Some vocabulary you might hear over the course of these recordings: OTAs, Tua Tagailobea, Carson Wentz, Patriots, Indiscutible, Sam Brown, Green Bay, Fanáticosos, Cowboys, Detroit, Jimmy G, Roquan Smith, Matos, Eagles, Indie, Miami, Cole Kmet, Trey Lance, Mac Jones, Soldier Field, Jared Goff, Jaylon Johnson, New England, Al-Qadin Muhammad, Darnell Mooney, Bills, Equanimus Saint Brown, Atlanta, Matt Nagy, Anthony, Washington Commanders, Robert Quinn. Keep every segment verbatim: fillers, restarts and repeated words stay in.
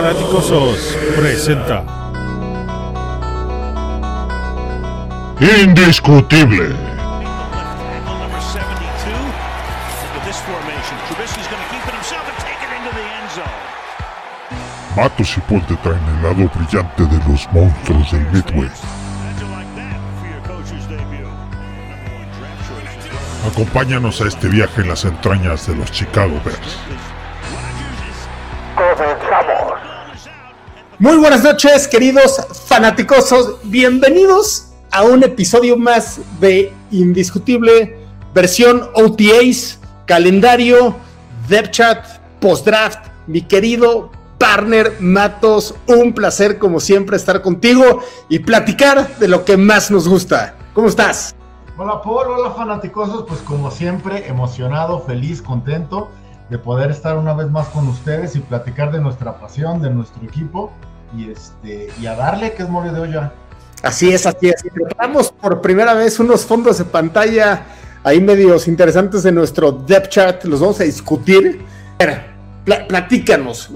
Fanáticosos presenta Indiscutible. Matos y Paul te traen el lado brillante de los monstruos del Midway. Acompáñanos a este viaje en las entrañas de los Chicago Bears. Muy buenas noches, queridos fanáticosos. Bienvenidos a un episodio más de Indiscutible, versión O T As, calendario, depth chart, post-draft. Mi querido partner Matos, un placer como siempre estar contigo y platicar de lo que más nos gusta. ¿Cómo estás? Hola Paul, hola fanáticosos, pues como siempre emocionado, feliz, contento de poder estar una vez más con ustedes y platicar de nuestra pasión, de nuestro equipo y este y a darle, que es mole de olla. Así es, así es. Preparamos por primera vez unos fondos de pantalla ahí medios interesantes de nuestro depth chart, los vamos a discutir. A ver, pl- platícanos,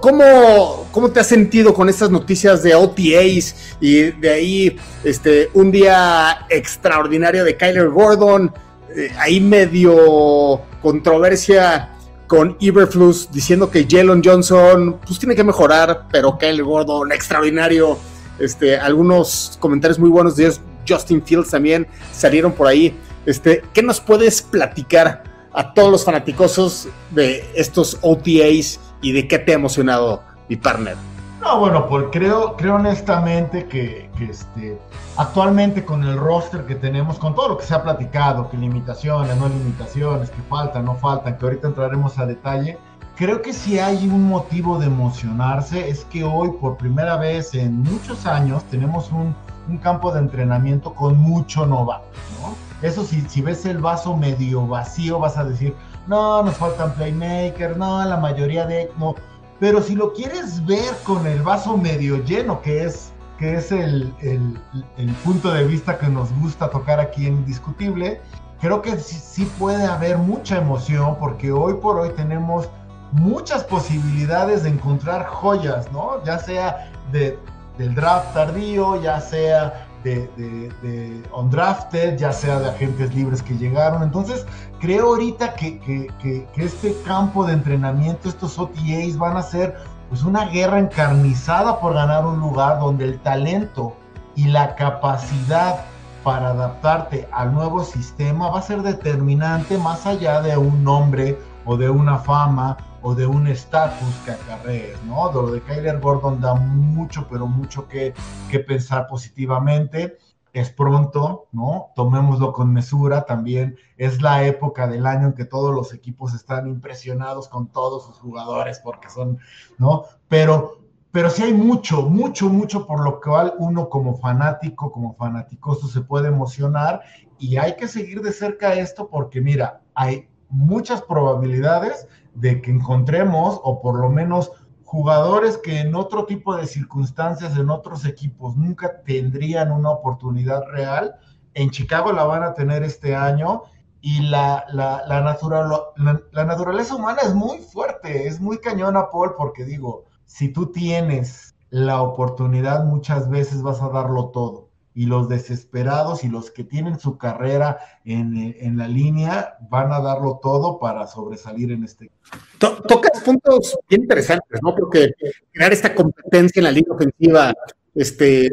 ¿Cómo, ¿cómo te has sentido con estas noticias de O T As y de ahí este, un día extraordinario de Kyler Gordon? Eh, ahí medio controversia con Eberflus diciendo que Jaylon Johnson pues tiene que mejorar, pero Kyler Gordon extraordinario. Este, algunos comentarios muy buenos de Justin Fields también salieron por ahí. Este, ¿qué nos puedes platicar a todos los fanaticosos de estos O T As? ¿Y de qué te ha emocionado, mi partner? No, bueno, pues creo, creo honestamente que, que este, actualmente con el roster que tenemos, con todo lo que se ha platicado, que limitaciones, no limitaciones, que faltan, no faltan, que ahorita entraremos a detalle, creo que si hay un motivo de emocionarse es que hoy por primera vez en muchos años tenemos un, un campo de entrenamiento con mucho novato, ¿no? Eso sí, si ves el vaso medio vacío vas a decir, no, nos faltan playmakers, no, la mayoría de... no. Pero si lo quieres ver con el vaso medio lleno, que es, que es el, el, el punto de vista que nos gusta tocar aquí en Indiscutible, creo que sí, sí puede haber mucha emoción, porque hoy por hoy tenemos muchas posibilidades de encontrar joyas, ¿no? Ya sea de, del draft tardío, ya sea... De, de, de undrafted, ya sea de agentes libres que llegaron. Entonces creo ahorita que, que, que, que este campo de entrenamiento, estos O T As van a ser pues una guerra encarnizada por ganar un lugar donde el talento y la capacidad para adaptarte al nuevo sistema va a ser determinante más allá de un nombre o de una fama o de un estatus que acarrees, ¿no? Lo de Kyler Gordon da mucho, pero mucho que, que pensar positivamente. Es pronto, ¿no? Tomémoslo con mesura también. Es la época del año en que todos los equipos están impresionados con todos sus jugadores porque son, ¿no? Pero, pero sí hay mucho, mucho, mucho por lo cual uno como fanático, como fanaticoso se puede emocionar y hay que seguir de cerca esto porque, mira, hay muchas probabilidades de que encontremos, o por lo menos jugadores que en otro tipo de circunstancias, en otros equipos, nunca tendrían una oportunidad real. En Chicago la van a tener este año y la, la, la, natural, la, la naturaleza humana es muy fuerte, es muy cañona, Paul, porque digo, si tú tienes la oportunidad muchas veces vas a darlo todo. Y los desesperados y los que tienen su carrera en, en la línea van a darlo todo para sobresalir en este. To- tocas puntos bien interesantes, ¿no? Porque crear esta competencia en la línea ofensiva este,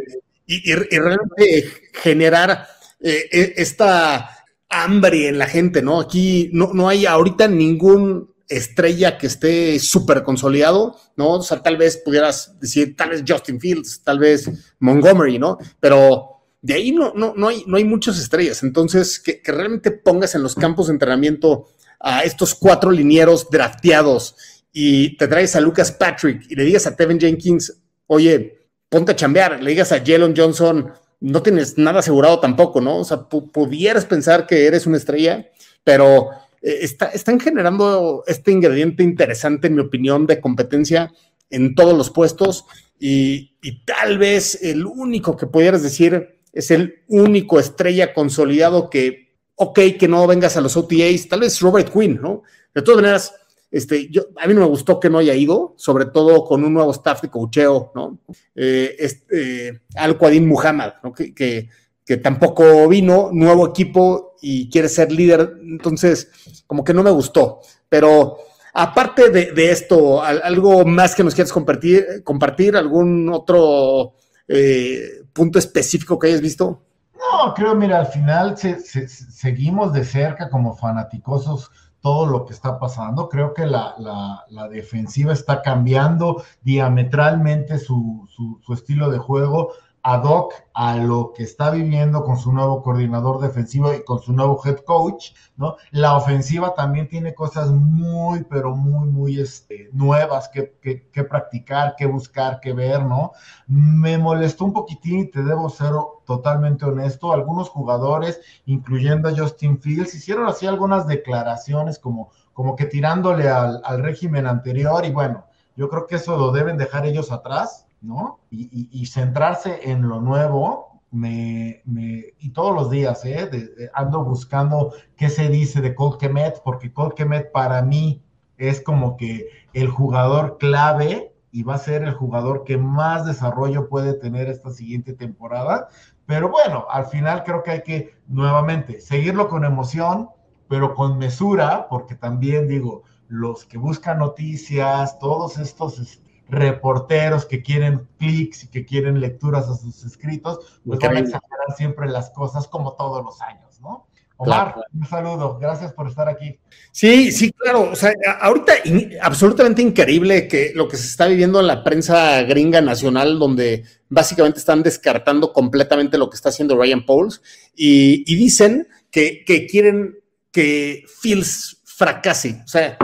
y, y, y realmente generar eh, esta hambre en la gente, ¿no? Aquí no, no hay ahorita ningún... estrella que esté súper consolidado, ¿no? O sea, tal vez pudieras decir, tal vez Justin Fields, tal vez Montgomery, ¿no? Pero de ahí no, no, no, hay, no hay muchas estrellas. Entonces, que, que realmente pongas en los campos de entrenamiento a estos cuatro linieros drafteados y te traes a Lucas Patrick y le digas a Teven Jenkins, oye, ponte a chambear, le digas a Jaylon Johnson, no tienes nada asegurado tampoco, ¿no? O sea, p- pudieras pensar que eres una estrella, pero... Está, están generando este ingrediente interesante, en mi opinión, de competencia en todos los puestos y, y tal vez el único que pudieras decir es el único estrella consolidado que, ok, que no vengas a los O T As, tal vez Robert Quinn, ¿no? De todas maneras, Este, yo, a mí no me gustó que no haya ido, sobre todo con un nuevo staff de coacheo, ¿no? Eh, este, eh, Al-Qadin Muhammad, ¿no? Que, que, que tampoco vino, nuevo equipo y quiere ser líder, entonces como que no me gustó. Pero aparte de, de esto, algo más que nos quieras compartir, compartir algún otro eh, punto específico que hayas visto. No, creo, mira, al final se, se, seguimos de cerca como fanaticosos todo lo que está pasando. Creo que la, la, la defensiva está cambiando diametralmente su, su, su estilo de juego ad hoc a lo que está viviendo con su nuevo coordinador defensivo y con su nuevo head coach, ¿no? La ofensiva también tiene cosas muy, pero muy, muy este, nuevas que, que, que practicar, que buscar, que ver, ¿no? Me molestó un poquitín y te debo ser totalmente honesto. Algunos jugadores, incluyendo a Justin Fields, hicieron así algunas declaraciones como, como que tirándole al, al régimen anterior, y bueno, yo creo que eso lo deben dejar ellos atrás, ¿no? Y, y, y centrarse en lo nuevo, me, me, y todos los días, ¿eh? De, de, ando buscando qué se dice de Cole Kmet, porque Cole Kmet para mí es como que el jugador clave y va a ser el jugador que más desarrollo puede tener esta siguiente temporada. Pero bueno, al final creo que hay que, nuevamente, seguirlo con emoción, pero con mesura, porque también digo, los que buscan noticias, todos estos reporteros que quieren clics y que quieren lecturas a sus escritos, pues van a exagerar siempre las cosas como todos los años, ¿no? Omar, claro. Un saludo, gracias por estar aquí. Sí, sí, claro, o sea, ahorita in, absolutamente increíble que lo que se está viviendo en la prensa gringa nacional, donde básicamente están descartando completamente lo que está haciendo Ryan Poles, y, y dicen que, que quieren que Fields fracase, o sea,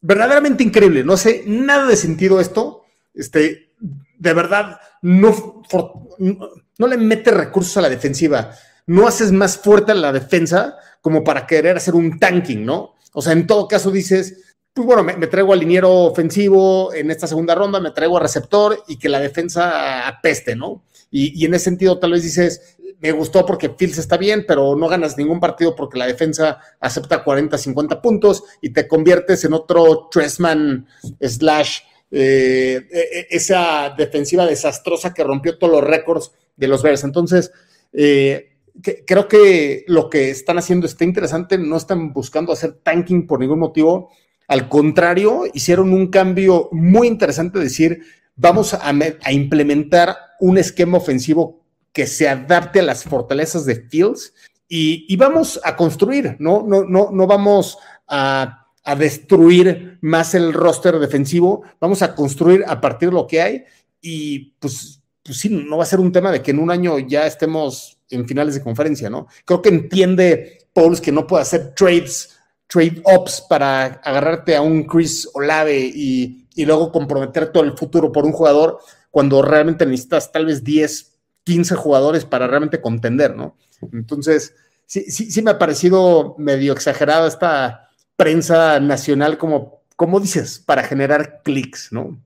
verdaderamente increíble, no hace nada de sentido esto, este, de verdad, no, for, no, no le metes recursos a la defensiva, no haces más fuerte a la defensa como para querer hacer un tanking, ¿no? O sea, en todo caso dices, pues bueno, me, me traigo al liniero ofensivo en esta segunda ronda, me traigo a receptor y que la defensa apeste, ¿no? Y, y en ese sentido tal vez dices, me gustó porque Fields está bien, pero no ganas ningún partido porque la defensa acepta cuarenta, cincuenta puntos y te conviertes en otro Tressman slash eh, esa defensiva desastrosa que rompió todos los récords de los Bears. Entonces, eh, que, creo que lo que están haciendo está interesante, no están buscando hacer tanking por ningún motivo. Al contrario, hicieron un cambio muy interesante, decir, vamos a, a implementar un esquema ofensivo que se adapte a las fortalezas de Fields y, y vamos a construir, ¿no? No, no, no vamos a, a destruir más el roster defensivo, vamos a construir a partir de lo que hay y pues, pues sí, no va a ser un tema de que en un año ya estemos en finales de conferencia, ¿no? Creo que entiende Pauls que no puede hacer trades, trade ups para agarrarte a un Chris Olave y, y luego comprometer todo el futuro por un jugador cuando realmente necesitas tal vez diez, quince jugadores para realmente contender, ¿no? Entonces, sí, sí, sí me ha parecido medio exagerada esta prensa nacional, como, como dices, para generar clics, ¿no?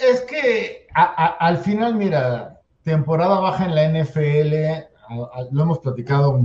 Es que a, a, al final, mira, temporada baja en la N F L, a, a, lo hemos platicado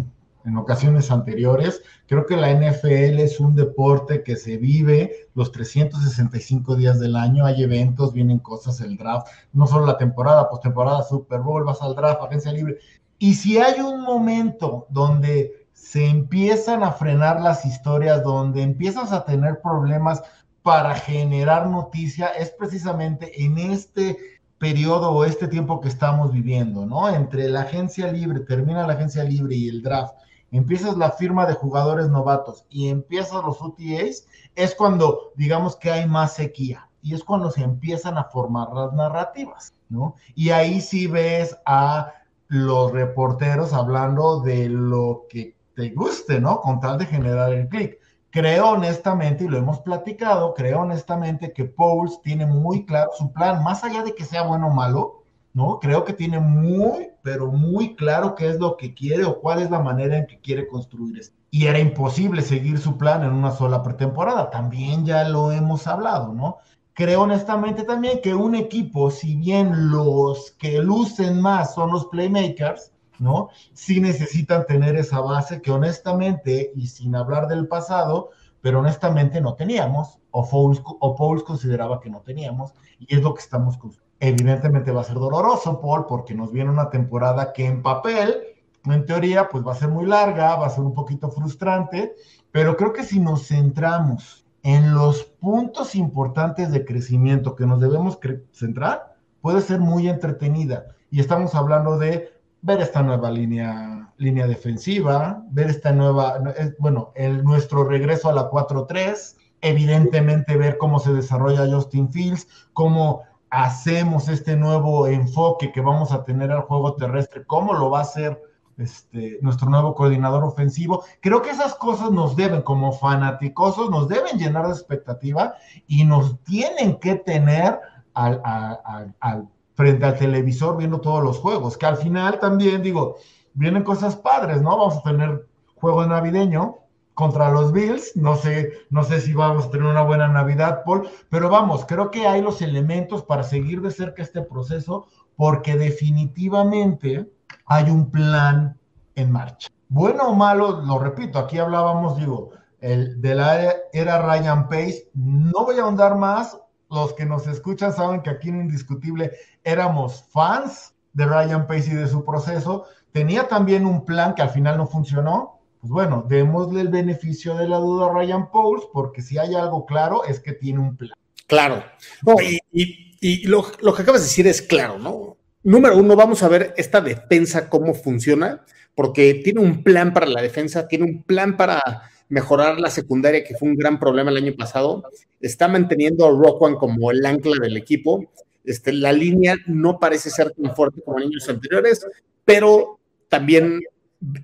en ocasiones anteriores, creo que la N F L es un deporte que se vive los trescientos sesenta y cinco días del año, hay eventos, vienen cosas, el draft, no solo la temporada, postemporada, Super Bowl, vas al draft, agencia libre, y si hay un momento donde se empiezan a frenar las historias, donde empiezas a tener problemas para generar noticia, es precisamente en este periodo o este tiempo que estamos viviendo, ¿no? Entre la agencia libre, termina la agencia libre y el draft, empiezas la firma de jugadores novatos y empiezas los O T As, es cuando digamos que hay más sequía y es cuando se empiezan a formar las narrativas, ¿no? Y ahí sí ves a los reporteros hablando de lo que te guste, ¿no? Con tal de generar el click. Creo honestamente, y lo hemos platicado, creo honestamente que Poles tiene muy claro su plan, más allá de que sea bueno o malo, ¿no? Creo que tiene muy, pero muy claro qué es lo que quiere o cuál es la manera en que quiere construir esto. Y era imposible seguir su plan en una sola pretemporada, también ya lo hemos hablado, ¿no? Creo honestamente también que un equipo, si bien los que lucen más son los playmakers, ¿no? Sí necesitan tener esa base que honestamente, y sin hablar del pasado, pero honestamente no teníamos, o Poles, o Poles consideraba que no teníamos, y es lo que estamos construyendo. Evidentemente va a ser doloroso, Paul, porque nos viene una temporada que en papel, en teoría, pues va a ser muy larga, va a ser un poquito frustrante, pero creo que si nos centramos en los puntos importantes de crecimiento que nos debemos centrar, puede ser muy entretenida. Y estamos hablando de ver esta nueva línea, línea defensiva, ver esta nueva, bueno, el, nuestro regreso a la cuatro tres, evidentemente ver cómo se desarrolla Justin Fields, cómo hacemos este nuevo enfoque que vamos a tener al juego terrestre, cómo lo va a hacer este, nuestro nuevo coordinador ofensivo. Creo que esas cosas nos deben, como fanáticosos, nos deben llenar de expectativa y nos tienen que tener al, al, al, al, frente al televisor viendo todos los juegos, que al final también, digo, vienen cosas padres, ¿no? Vamos a tener juego navideño contra los Bills, no sé, no sé si vamos a tener una buena Navidad, Paul, pero vamos, creo que hay los elementos para seguir de cerca este proceso, porque definitivamente hay un plan en marcha. Bueno o malo, lo repito, aquí hablábamos, digo, el de la era Ryan Poles, no voy a ahondar más, los que nos escuchan saben que aquí en Indiscutible éramos fans de Ryan Poles y de su proceso, tenía también un plan que al final no funcionó. Bueno, démosle el beneficio de la duda a Ryan Poles, porque si hay algo claro es que tiene un plan. Claro. No, y y, y lo, lo que acabas de decir es claro, ¿no? Número uno, vamos a ver esta defensa cómo funciona, porque tiene un plan para la defensa, tiene un plan para mejorar la secundaria, que fue un gran problema el año pasado. Está manteniendo a Roquan como el ancla del equipo. Este, la línea no parece ser tan fuerte como en años anteriores, pero también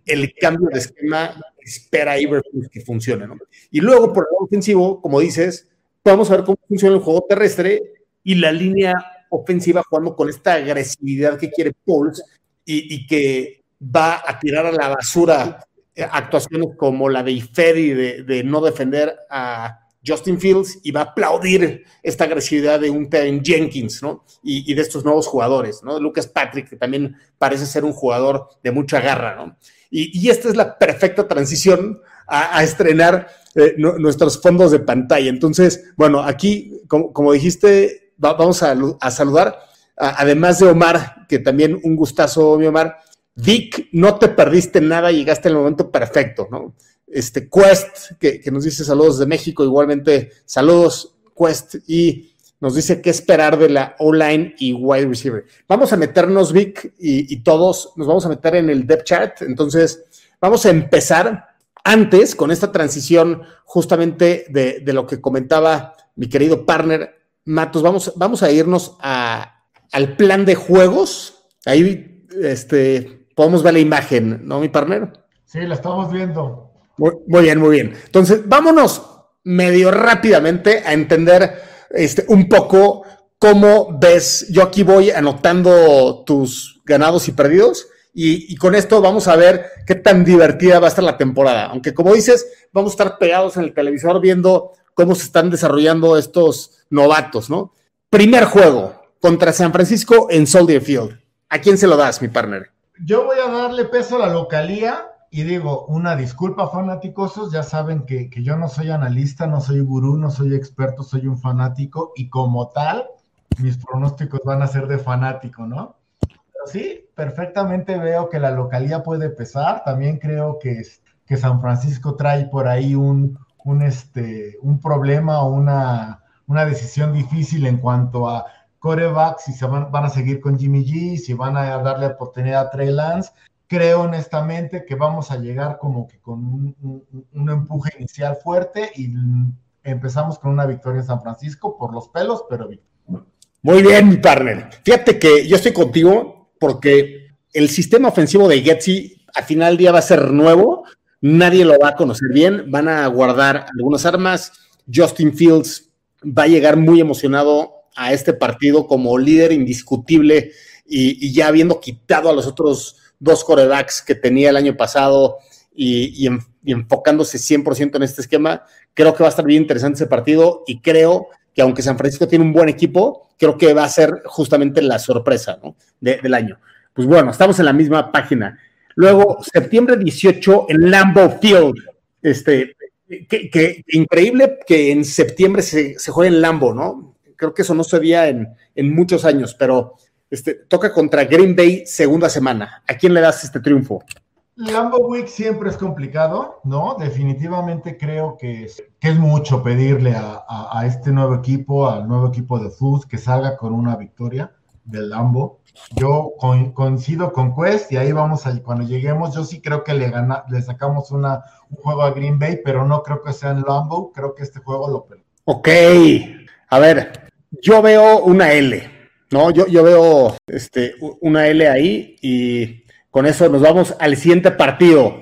el cambio de esquema espera a Eberflus que funcione, ¿no? Y luego, por el lado ofensivo, como dices, vamos a ver cómo funciona el juego terrestre y la línea ofensiva jugando con esta agresividad que quiere Poles y, y que va a tirar a la basura actuaciones como la de Ifedi de, de no defender a Justin Fields y va a aplaudir esta agresividad de un Teven Jenkins, ¿no? Y, y de estos nuevos jugadores, ¿no? Lucas Patrick, que también parece ser un jugador de mucha garra, ¿no? Y, y esta es la perfecta transición a, a estrenar eh, no, nuestros fondos de pantalla. Entonces, bueno, aquí, como, como dijiste, va, vamos a, a saludar, a, además de Omar, que también un gustazo, mi Omar. Vic, no te perdiste nada, llegaste al momento perfecto, ¿no? Este Quest, que, que nos dice saludos de México, igualmente saludos Quest, y nos dice qué esperar de la O-line y wide receiver. Vamos a meternos, Vic, y, y todos nos vamos a meter en el depth chart, entonces vamos a empezar antes con esta transición justamente de, de lo que comentaba mi querido partner Matos. Vamos, vamos a irnos a, al plan de juegos, ahí este, podemos ver la imagen, ¿no, mi partner? Sí, la estamos viendo. Muy bien, muy bien. Entonces, vámonos medio rápidamente a entender este, un poco cómo ves. Yo aquí voy anotando tus ganados y perdidos y, y con esto vamos a ver qué tan divertida va a estar la temporada. Aunque, como dices, vamos a estar pegados en el televisor viendo cómo se están desarrollando estos novatos, ¿no? Primer juego contra San Francisco en Soldier Field. ¿A quién se lo das, mi partner? Yo voy a darle peso a la localía. Y digo, una disculpa, fanáticosos, ya saben que, que yo no soy analista, no soy gurú, no soy experto, soy un fanático, y como tal, mis pronósticos van a ser de fanático, ¿no? Pero sí, perfectamente veo que la localía puede pesar, también creo que, que San Francisco trae por ahí un, un, este, un problema o una, una decisión difícil en cuanto a quarterback, si se van, van a seguir con Jimmy G, si van a darle oportunidad a Trey Lance. Creo honestamente que vamos a llegar como que con un, un, un empuje inicial fuerte y empezamos con una victoria en San Francisco por los pelos, pero bien. Muy bien, mi partner. Fíjate que yo estoy contigo porque el sistema ofensivo de Getty al final del día va a ser nuevo, nadie lo va a conocer bien, van a guardar algunas armas. Justin Fields va a llegar muy emocionado a este partido como líder indiscutible y, y ya habiendo quitado a los otros dos quarterbacks que tenía el año pasado y, y, en, y enfocándose cien por ciento en este esquema, creo que va a estar bien interesante ese partido y creo que aunque San Francisco tiene un buen equipo, creo que va a ser justamente la sorpresa, ¿no? de, del año. Pues bueno, estamos en la misma página. Luego, septiembre dieciocho en Lambeau Field, este, Que, que increíble que en septiembre se, se juegue en Lambo, ¿no? Creo que eso no se veía en, en muchos años, pero este, toca contra Green Bay segunda semana. ¿A quién le das este triunfo? Lambo Week siempre es complicado, ¿no? Definitivamente creo que es, que es mucho pedirle a, a, a este nuevo equipo, al nuevo equipo de Fus, que salga con una victoria del Lambo. Yo con, coincido con Quest y ahí vamos a, cuando lleguemos, yo sí creo que le gana, le sacamos una, un juego a Green Bay, pero no creo que sea en Lambo, creo que este juego lo perdemos. Ok, a ver, yo veo una L, ¿no? Yo, yo veo este, una L ahí y con eso nos vamos al siguiente partido,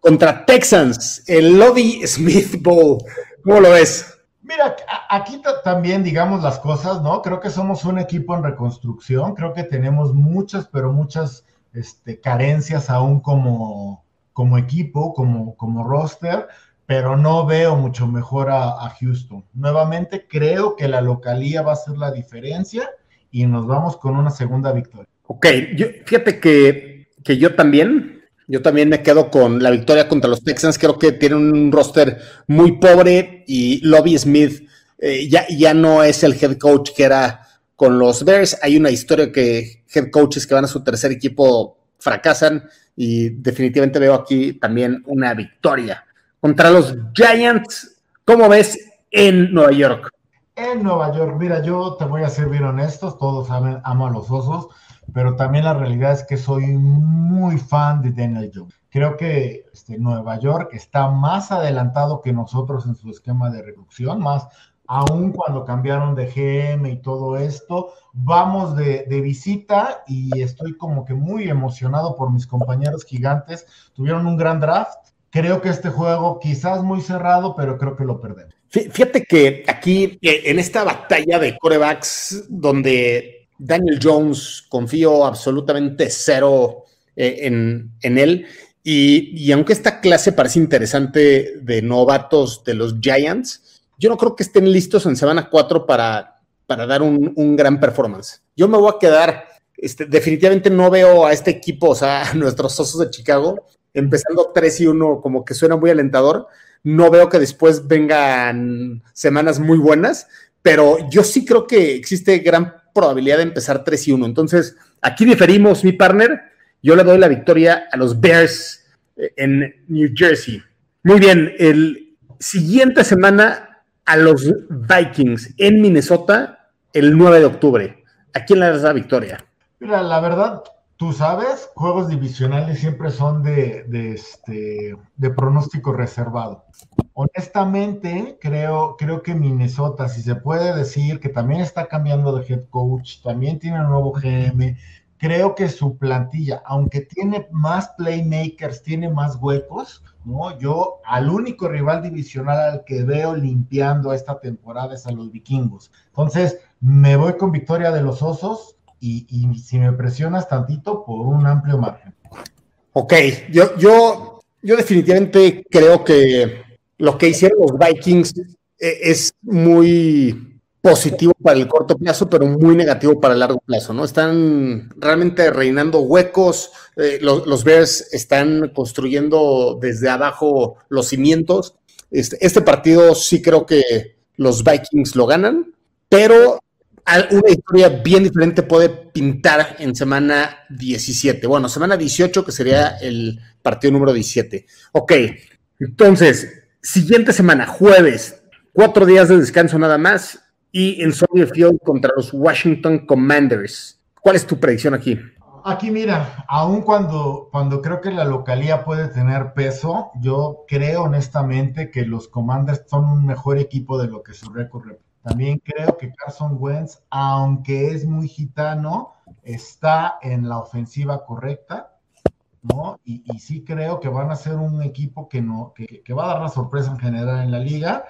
contra Texans, el Lovie Smith Bowl. ¿Cómo lo ves? Mira, aquí también digamos las cosas, ¿no? Creo que somos un equipo en reconstrucción, creo que tenemos muchas, pero muchas este, carencias aún como, como equipo, como, como roster, pero no veo mucho mejor a, a Houston. Nuevamente creo que la localía va a ser la diferencia y nos vamos con una segunda victoria. Ok, yo, fíjate que, que yo también... Yo también me quedo con la victoria contra los Texans. Creo que tienen un roster muy pobre y Lovie Smith eh, ya, ya no es el head coach que era con los Bears. Hay una historia que head coaches que van a su tercer equipo fracasan y definitivamente veo aquí también una victoria. Contra los Giants, ¿cómo ves en Nueva York? En Nueva York, mira, yo te voy a ser bien honestos, todos saben, amo a los osos. Pero también la realidad es que soy muy fan de Daniel Jones. Creo que este, Nueva York está más adelantado que nosotros en su esquema de reducción, más aún cuando cambiaron de G M y todo esto. Vamos de, de visita y estoy como que muy emocionado por mis compañeros gigantes. Tuvieron un gran draft. Creo que este juego quizás muy cerrado, pero creo que lo perdemos. Fíjate que aquí, en esta batalla de quarterbacks, donde... Daniel Jones, confío absolutamente cero eh, en, en él, y, y aunque esta clase parece interesante de novatos de los Giants, yo no creo que estén listos en semana cuatro para, para dar un, un gran performance. Yo me voy a quedar, este, definitivamente no veo a este equipo, o sea, a nuestros osos de Chicago, empezando tres y uno, como que suena muy alentador, no veo que después vengan semanas muy buenas, pero yo sí creo que existe gran probabilidad de empezar tres y uno. Entonces, aquí diferimos, mi partner. Yo le doy la victoria a los Bears en New Jersey. Muy bien, el siguiente semana a los Vikings en Minnesota el nueve de octubre. ¿A quién le das la victoria? Mira, la verdad, tú sabes, juegos divisionales siempre son de, de, este, de pronóstico reservado. Honestamente, creo, creo que Minnesota, si se puede decir que también está cambiando de head coach, también tiene un nuevo G M, creo que su plantilla, aunque tiene más playmakers, tiene más huecos, ¿no? Yo al único rival divisional al que veo limpiando esta temporada es a los vikingos. Entonces, me voy con victoria de los osos. Y, y si me presionas tantito, por un amplio margen. Ok, yo, yo, yo definitivamente creo que lo que hicieron los Vikings es muy positivo para el corto plazo, pero muy negativo para el largo plazo, ¿no? Están realmente rellenando huecos, eh, los, los Bears están construyendo desde abajo los cimientos. Este, este partido sí creo que los Vikings lo ganan, pero... una historia bien diferente puede pintar en semana diecisiete. Bueno, semana dieciocho, que sería el partido número diecisiete. Ok, entonces, siguiente semana, jueves, cuatro días de descanso nada más, y en Soldier Field contra los Washington Commanders. ¿Cuál es tu predicción aquí? Aquí, mira, aun cuando, cuando creo que la localía puede tener peso, yo creo honestamente que los Commanders son un mejor equipo de lo que su récord representa. También creo que Carson Wentz, aunque es muy gitano, está en la ofensiva correcta, ¿no? Y, y sí creo que van a ser un equipo que, no, que, que va a dar la sorpresa en general en la liga,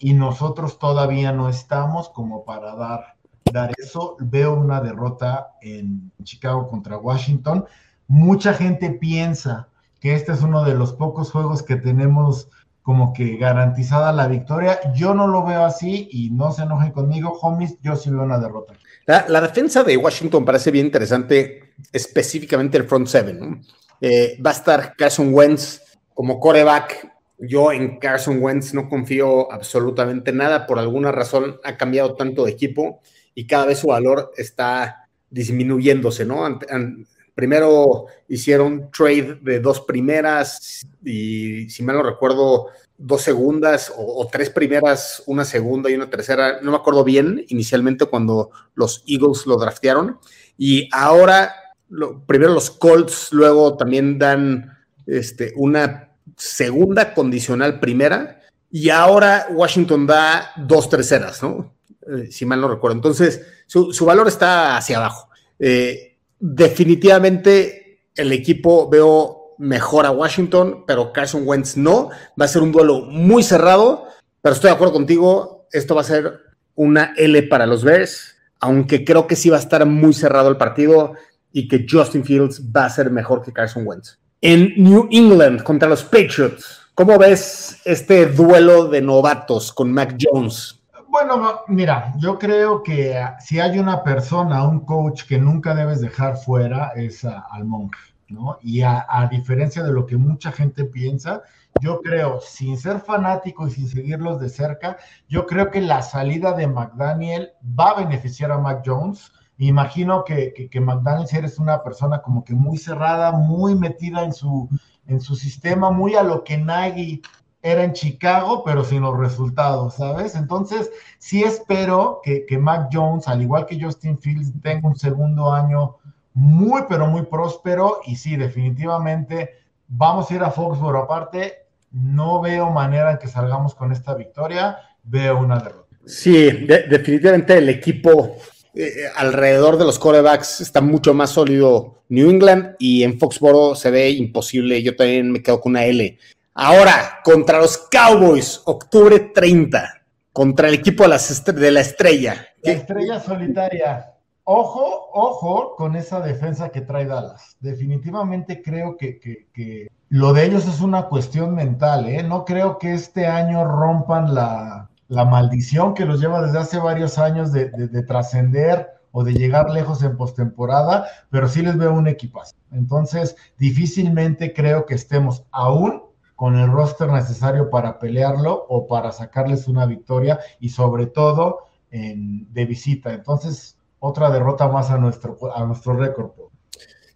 y nosotros todavía no estamos como para dar, dar eso. Veo una derrota en Chicago contra Washington. Mucha gente piensa que este es uno de los pocos juegos que tenemos como que garantizada la victoria. Yo no lo veo así y no se enojen conmigo, homies, yo sí veo una derrota. La, la defensa de Washington parece bien interesante, específicamente el front seven, ¿no? Eh, va a estar Carson Wentz como quarterback, Yo en Carson Wentz no confío absolutamente nada. Por alguna razón ha cambiado tanto de equipo y cada vez su valor está disminuyéndose, ¿no? Ant, ant, primero hicieron trade de dos primeras y, si mal no recuerdo, dos segundas o, o tres primeras, una segunda y una tercera. No me acuerdo bien inicialmente cuando los Eagles lo draftearon. Y ahora, lo, primero los Colts, luego también dan este, una... segunda condicional primera, y ahora Washington da dos terceras, ¿no? Eh, si mal no recuerdo. Entonces, su, su valor está hacia abajo. Eh, definitivamente el equipo veo mejor a Washington, pero Carson Wentz no. Va a ser un duelo muy cerrado, pero estoy de acuerdo contigo, esto va a ser una L para los Bears, aunque creo que sí va a estar muy cerrado el partido y que Justin Fields va a ser mejor que Carson Wentz. En New England contra los Patriots, ¿cómo ves este duelo de novatos con Mac Jones? Bueno, mira, yo creo que si hay una persona, un coach que nunca debes dejar fuera es a, al monje, ¿no? Y a, a diferencia de lo que mucha gente piensa, yo creo, sin ser fanático y sin seguirlos de cerca, yo creo que la salida de McDaniel va a beneficiar a Mac Jones. Imagino que, que, que McDaniel, si eres una persona como que muy cerrada, muy metida en su, en su sistema, muy a lo que Nagy era en Chicago, pero sin los resultados, ¿sabes? Entonces, sí espero que, que Mac Jones, al igual que Justin Fields, tenga un segundo año muy, pero muy próspero, y sí, definitivamente vamos a ir a Foxborough. Aparte, no veo manera en que salgamos con esta victoria, veo una derrota. Sí, de- definitivamente el equipo... Eh, alrededor de los quarterbacks está mucho más sólido New England, y en Foxborough se ve imposible. Yo también me quedo con una L. Ahora, contra los Cowboys, octubre treinta, contra el equipo de, las estre- de la estrella. La estrella solitaria. Ojo, ojo con esa defensa que trae Dallas. Definitivamente creo que, que, que lo de ellos es una cuestión mental, ¿eh? No creo que este año rompan la... la maldición que los lleva desde hace varios años de, de, de trascender o de llegar lejos en postemporada, pero sí les veo un equipazo. Entonces, difícilmente creo que estemos aún con el roster necesario para pelearlo o para sacarles una victoria, y sobre todo en, de visita. Entonces, otra derrota más a nuestro, a nuestro récord.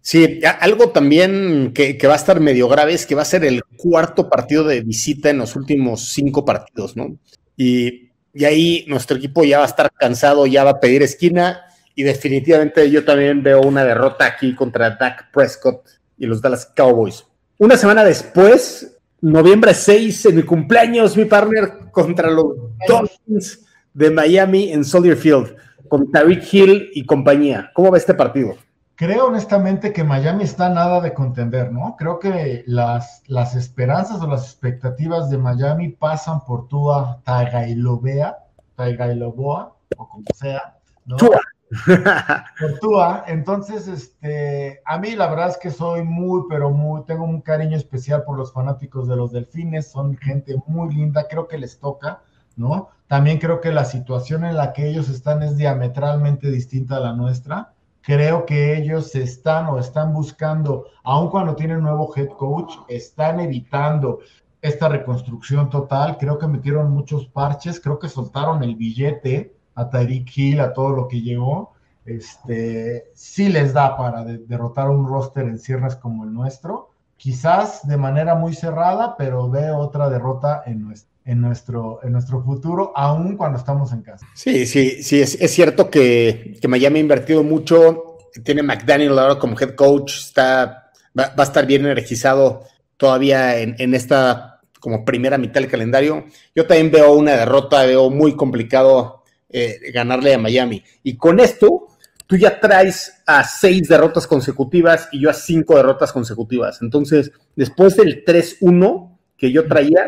Sí, algo también que, que va a estar medio grave es que va a ser el cuarto partido de visita en los últimos cinco partidos, ¿no? Y, y ahí nuestro equipo ya va a estar cansado, ya va a pedir esquina, y definitivamente yo también veo una derrota aquí contra Dak Prescott y los Dallas Cowboys. Una semana después, noviembre seis, en mi cumpleaños, mi partner, contra los Dolphins de Miami en Soldier Field, con Tyreek Hill y compañía. ¿Cómo va este partido? Creo honestamente que Miami está nada de contender, ¿no? Creo que las, las esperanzas o las expectativas de Miami pasan por Tua Tagovailoa, Tagovailoa, o como sea, ¿no? Tua. Por Tua. Entonces, este, a mí la verdad es que soy muy, pero muy, tengo un cariño especial por los fanáticos de los Delfines, son gente muy linda, creo que les toca, ¿no? También creo que la situación en la que ellos están es diametralmente distinta a la nuestra. Creo que ellos están o están buscando, aun cuando tienen nuevo head coach, están evitando esta reconstrucción total. Creo que metieron muchos parches, creo que soltaron el billete a Tyreek Hill, a todo lo que llegó. Este, sí les da para de, derrotar un roster en cierres como el nuestro. Quizás de manera muy cerrada, pero veo otra derrota en nuestro, en nuestro, en nuestro futuro, aún cuando estamos en casa. Sí, sí, sí, es, es cierto que, que Miami ha invertido mucho, tiene McDaniel ahora como head coach, está, va, va a estar bien energizado todavía en, en esta como primera mitad del calendario. Yo también veo una derrota, veo muy complicado eh, ganarle a Miami. Y con esto... tú ya traes a seis derrotas consecutivas y yo a cinco derrotas consecutivas. Entonces, después del tres uno que yo traía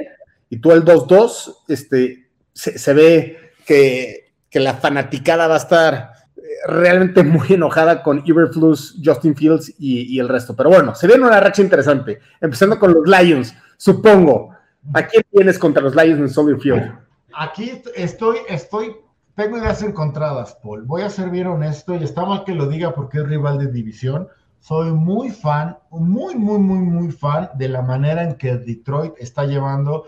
y tú el dos dos, este, se, se ve que, que la fanaticada va a estar realmente muy enojada con Eberflus, Justin Fields y, y el resto. Pero bueno, se viene una racha interesante. Empezando con los Lions, supongo. ¿A quién tienes contra los Lions en Soldier Field? Aquí estoy, estoy... Tengo ideas encontradas, Paul. Voy a ser bien honesto, y está mal que lo diga porque es rival de división. soy muy fan, muy, muy, muy, muy fan de la manera en que Detroit está llevando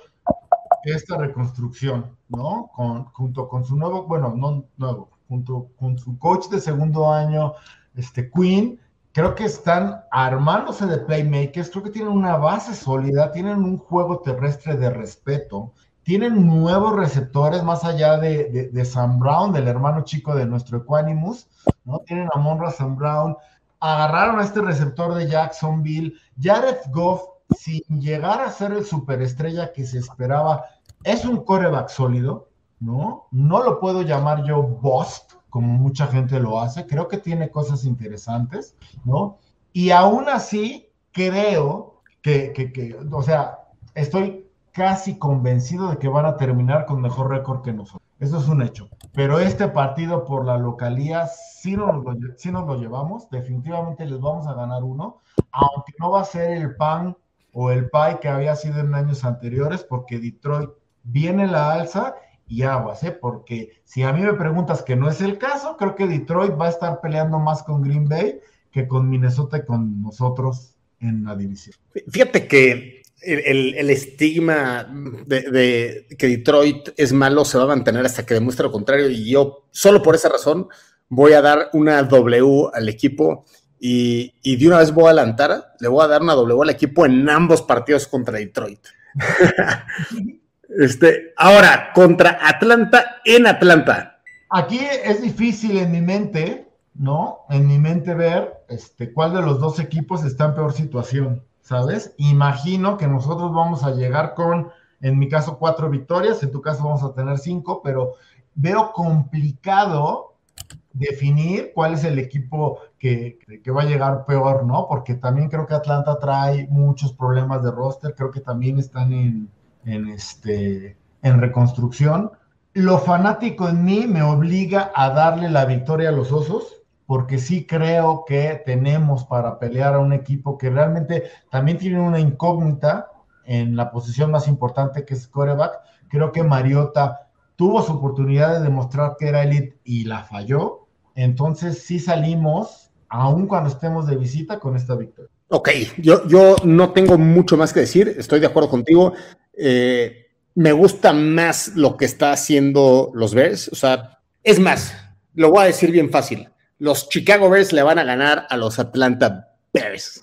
esta reconstrucción, ¿no? Con, junto con su nuevo, bueno, no nuevo, junto con su coach de segundo año, este Quinn, creo que están armándose de playmakers, creo que tienen una base sólida, tienen un juego terrestre de respeto, tienen nuevos receptores más allá de, de, de Sam Brown, del hermano chico de nuestro Equanimus, ¿no? Tienen a Monra Sam Brown, agarraron a este receptor de Jacksonville, Jared Goff, sin llegar a ser el superestrella que se esperaba, es un quarterback sólido, ¿no? No lo puedo llamar yo bust, como mucha gente lo hace, creo que tiene cosas interesantes, ¿no? Y aún así, creo que, que, que, o sea, estoy casi convencido de que van a terminar con mejor récord que nosotros. Eso es un hecho. Pero este partido por la localía, sí nos lo, sí nos lo llevamos, definitivamente les vamos a ganar uno, aunque no va a ser el pan o el pie que había sido en años anteriores, porque Detroit viene la alza. Y aguas, ¿eh? Porque si a mí me preguntas que no es el caso, creo que Detroit va a estar peleando más con Green Bay que con Minnesota y con nosotros en la división. Fíjate que el, el, el estigma de, de que Detroit es malo se va a mantener hasta que demuestre lo contrario, y yo solo por esa razón voy a dar una W al equipo y, y de una vez voy a adelantar, le voy a dar una W al equipo en ambos partidos contra Detroit. Este, ahora, contra Atlanta en Atlanta. Aquí es difícil en mi mente, ¿no? En mi mente ver este, cuál de los dos equipos está en peor situación, ¿sabes? Imagino que nosotros vamos a llegar con, en mi caso, cuatro victorias, en tu caso vamos a tener cinco, pero veo complicado definir cuál es el equipo que, que va a llegar peor, ¿no? Porque también creo que Atlanta trae muchos problemas de roster, creo que también están en... en este en reconstrucción. Lo fanático en mí me obliga a darle la victoria a los Osos, porque sí creo que tenemos para pelear a un equipo que realmente también tiene una incógnita en la posición más importante, que es quarterback. Creo que Mariota tuvo su oportunidad de demostrar que era élite y la falló. Entonces sí salimos, aun cuando estemos de visita, con esta victoria. Ok, yo, yo no tengo mucho más que decir, estoy de acuerdo contigo. Eh, me gusta más lo que está haciendo los Bears, o sea, es más, lo voy a decir bien fácil, los Chicago Bears le van a ganar a los Atlanta Bears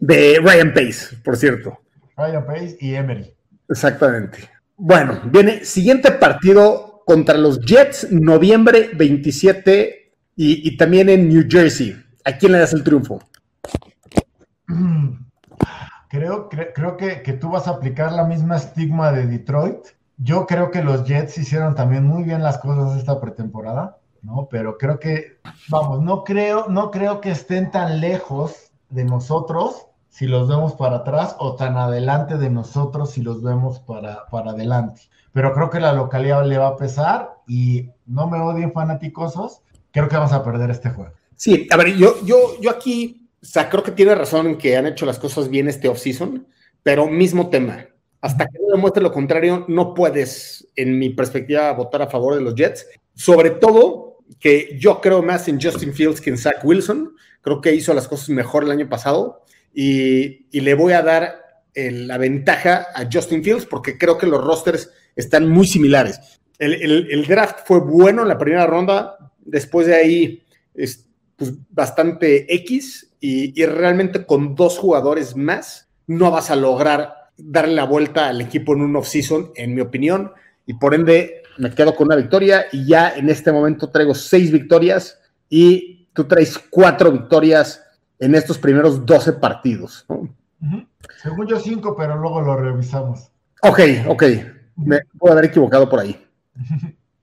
de Ryan Pace, por cierto. Ryan Pace y Emery. Exactamente. Bueno, viene siguiente partido contra los Jets, noviembre veintisiete, y, y también en New Jersey. ¿A quién le das el triunfo? Mm. Creo, cre- creo que, que tú vas a aplicar la misma estigma de Detroit. Yo creo que los Jets hicieron también muy bien las cosas esta pretemporada, ¿no? Pero creo que, vamos, no creo, no creo que estén tan lejos de nosotros si los vemos para atrás, o tan adelante de nosotros si los vemos para, para adelante. Pero creo que la localidad le va a pesar, y no me odien, fanáticosos, creo que vamos a perder este juego. Sí, a ver, yo, yo, yo aquí... O sea, creo que tiene razón en que han hecho las cosas bien este off-season, pero mismo tema. Hasta que no demuestre lo contrario, no puedes, en mi perspectiva, votar a favor de los Jets. Sobre todo, que yo creo más en Justin Fields que en Zach Wilson. Creo que hizo las cosas mejor el año pasado. Y, y le voy a dar el, la ventaja a Justin Fields, porque creo que los rosters están muy similares. El, el, el draft fue bueno en la primera ronda. Después de ahí, es, pues, bastante X. Y, y realmente con dos jugadores más no vas a lograr darle la vuelta al equipo en un off-season, en mi opinión, y por ende me quedo con una victoria, y ya en este momento traigo seis victorias y tú traes cuatro victorias en estos primeros doce partidos, ¿no? Uh-huh. Según yo cinco, pero luego lo revisamos. Ok, ok, me puedo haber equivocado por ahí.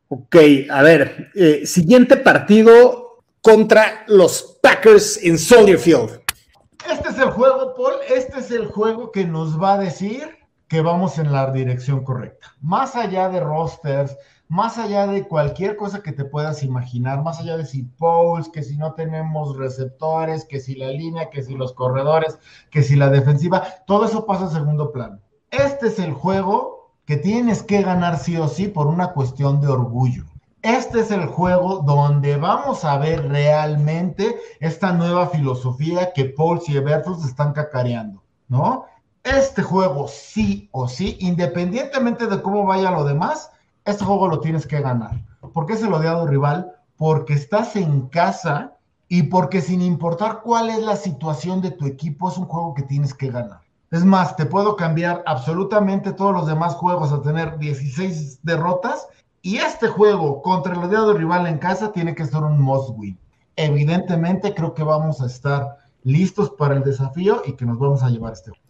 Ok, a ver, eh, siguiente partido... contra los Packers en Soldier Field. Este es el juego, Paul, este es el juego que nos va a decir que vamos en la dirección correcta. Más allá de rosters, más allá de cualquier cosa que te puedas imaginar, más allá de si Poles, que si no tenemos receptores, que si la línea, que si los corredores, que si la defensiva, todo eso pasa a segundo plano. Este es el juego que tienes que ganar sí o sí por una cuestión de orgullo. Este es el juego donde vamos a ver realmente esta nueva filosofía que Paul y Eberflus están cacareando, ¿no? Este juego sí o sí, independientemente de cómo vaya lo demás, este juego lo tienes que ganar. Porque es el odiado rival, porque estás en casa y porque sin importar cuál es la situación de tu equipo, es un juego que tienes que ganar. Es más, te puedo cambiar absolutamente todos los demás juegos a tener dieciséis derrotas. Y este juego contra el odiado rival en casa tiene que ser un must win. Evidentemente creo que vamos a estar listos para el desafío y que nos vamos a llevar este juego.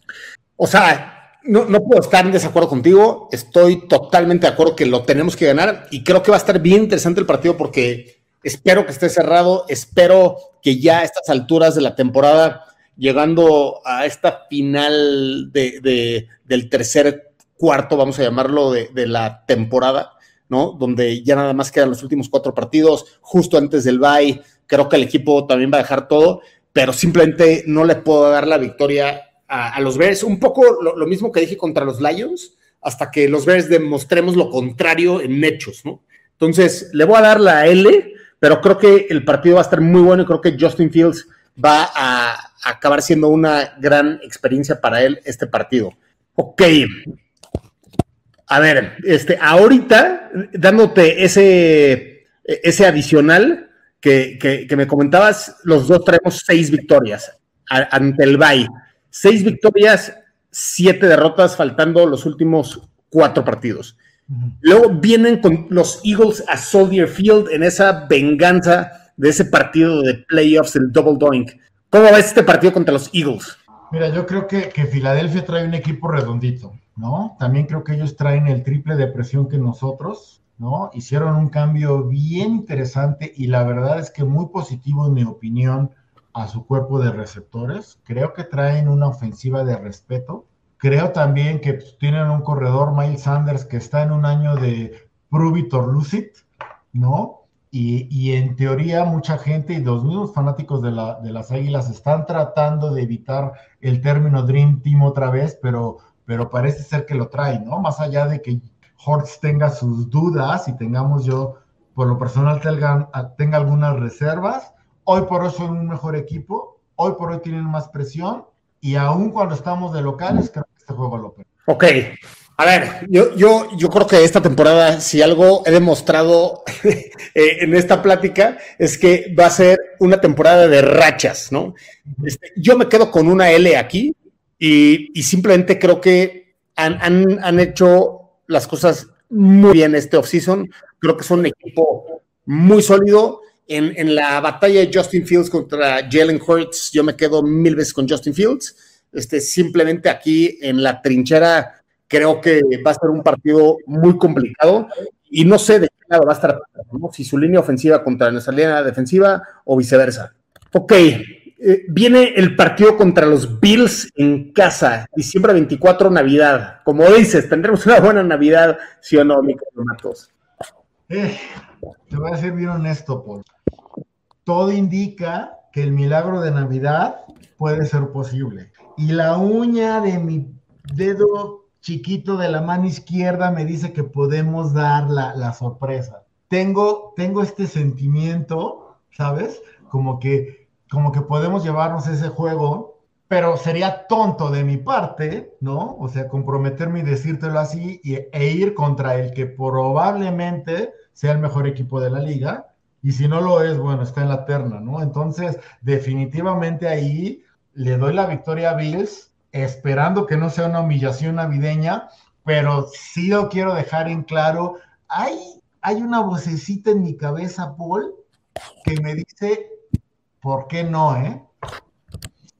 O sea, no, no puedo estar en desacuerdo contigo. Estoy totalmente de acuerdo que lo tenemos que ganar y creo que va a estar bien interesante el partido porque espero que esté cerrado, espero que ya a estas alturas de la temporada, llegando a esta final de, de, del tercer cuarto, vamos a llamarlo, de, de la temporada, ¿no? Donde ya nada más quedan los últimos cuatro partidos, justo antes del bye, creo que el equipo también va a dejar todo, pero simplemente no le puedo dar la victoria a, a los Bears, un poco lo, lo mismo que dije contra los Lions, hasta que los Bears demostremos lo contrario en hechos, ¿no? Entonces, le voy a dar la L, pero creo que el partido va a estar muy bueno y creo que Justin Fields va a, a acabar siendo una gran experiencia para él este partido. Ok. A ver, este, ahorita, dándote ese, ese adicional que, que, que me comentabas, los dos traemos seis victorias a, ante el bye. Seis victorias, siete derrotas, faltando los últimos cuatro partidos. Uh-huh. Luego vienen con los Eagles a Soldier Field en esa venganza de ese partido de playoffs, el double doink. ¿Cómo ves este partido contra los Eagles? Mira, yo creo que, que Filadelfia trae un equipo redondito, ¿no? También creo que ellos traen el triple de presión que nosotros, ¿no? Hicieron un cambio bien interesante y la verdad es que muy positivo, en mi opinión, a su cuerpo de receptores. Creo que traen una ofensiva de respeto. Creo también que tienen un corredor, Miles Sanders, que está en un año de prove it or lose it, ¿no? Y, y en teoría mucha gente y los mismos fanáticos de, la, de las Águilas están tratando de evitar el término Dream Team otra vez, pero, pero parece ser que lo traen, ¿no? Más allá de que Hortz tenga sus dudas y tengamos yo, por lo personal, tenga, tenga algunas reservas, hoy por hoy son un mejor equipo, hoy por hoy tienen más presión y aún cuando estamos de locales, creo que este juego lo perdemos. Ok. A ver, yo, yo, yo creo que esta temporada, si algo he demostrado en esta plática, es que va a ser una temporada de rachas, ¿no? Este, yo me quedo con una L aquí y, y simplemente creo que han, han, han hecho las cosas muy bien este offseason. Creo que son un equipo muy sólido. En, en la batalla de Justin Fields contra Jalen Hurts, yo me quedo mil veces con Justin Fields. Este, simplemente aquí en la trinchera. Creo que va a ser un partido muy complicado y no sé de qué lado va a estar, ¿no? Si su línea ofensiva contra nuestra línea defensiva o viceversa. Ok, eh, viene el partido contra los Bills en casa, diciembre veinticuatro, Navidad. Como dices, tendremos una buena Navidad, ¿sí o no, mi querido Matos? Eh, te voy a ser bien honesto, Paul. Todo indica que el milagro de Navidad puede ser posible. Y la uña de mi dedo chiquito de la mano izquierda me dice que podemos dar la, la sorpresa. Tengo, tengo este sentimiento, ¿sabes? Como que, como que podemos llevarnos ese juego, pero sería tonto de mi parte, ¿no? O sea, comprometerme y decírtelo así y, e ir contra el que probablemente sea el mejor equipo de la liga. Y si no lo es, bueno, está en la terna, ¿no? Entonces, definitivamente ahí le doy la victoria a Bills, esperando que no sea una humillación navideña, pero sí lo quiero dejar en claro. Hay, hay una vocecita en mi cabeza, Paul, que me dice, ¿por qué no, eh?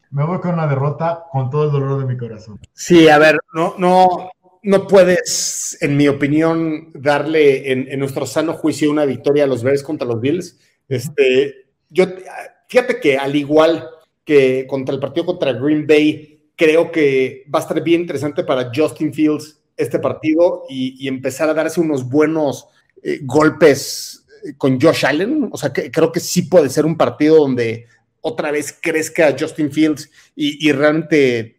Me voy con una derrota con todo el dolor de mi corazón. Sí, a ver, no, no, no puedes, en mi opinión, darle en, en nuestro sano juicio una victoria a los Bears contra los Bills. Este, yo, fíjate que al igual que contra el partido contra Green Bay, creo que va a estar bien interesante para Justin Fields este partido y, y empezar a darse unos buenos eh, golpes con Josh Allen. O sea, que, creo que sí puede ser un partido donde otra vez crezca Justin Fields y, y realmente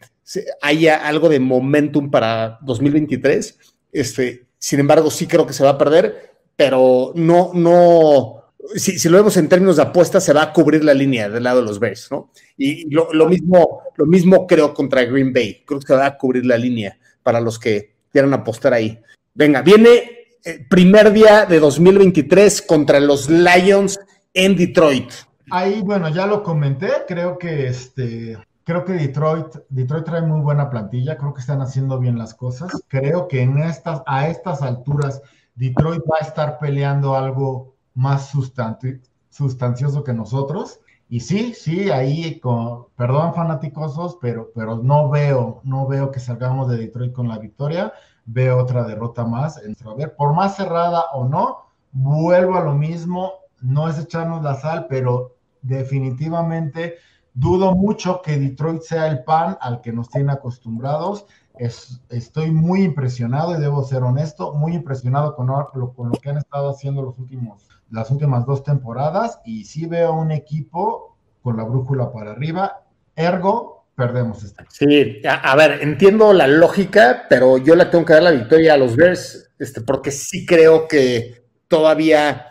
haya algo de momentum para dos mil veintitrés. Este, sin embargo, sí creo que se va a perder, pero no, no, si, si lo vemos en términos de apuestas, se va a cubrir la línea del lado de los Bears, ¿no? Y lo, lo mismo, lo mismo creo contra Green Bay, creo que se va a cubrir la línea para los que quieran apostar ahí. Venga, viene el primer día de dos mil veintitrés contra los Lions en Detroit. Ahí, bueno, ya lo comenté, creo que este... Creo que Detroit, Detroit trae muy buena plantilla, creo que están haciendo bien las cosas. Creo que en estas, a estas alturas Detroit va a estar peleando algo más sustanti- sustancioso que nosotros. Y sí, sí, ahí, con, perdón fanáticosos, pero, pero no veo, no veo que salgamos de Detroit con la victoria. Veo otra derrota más. A ver, por más cerrada o no, vuelvo a lo mismo, no es echarnos la sal, pero definitivamente... Dudo mucho que Detroit sea el pan al que nos tienen acostumbrados. Es, estoy muy impresionado, y debo ser honesto, muy impresionado con lo, con lo que han estado haciendo los últimos, las últimas dos temporadas, y sí veo un equipo con la brújula para arriba, ergo, perdemos este. Sí, a, a ver, entiendo la lógica, pero yo le tengo que dar la victoria a los Bears, este, porque sí creo que todavía...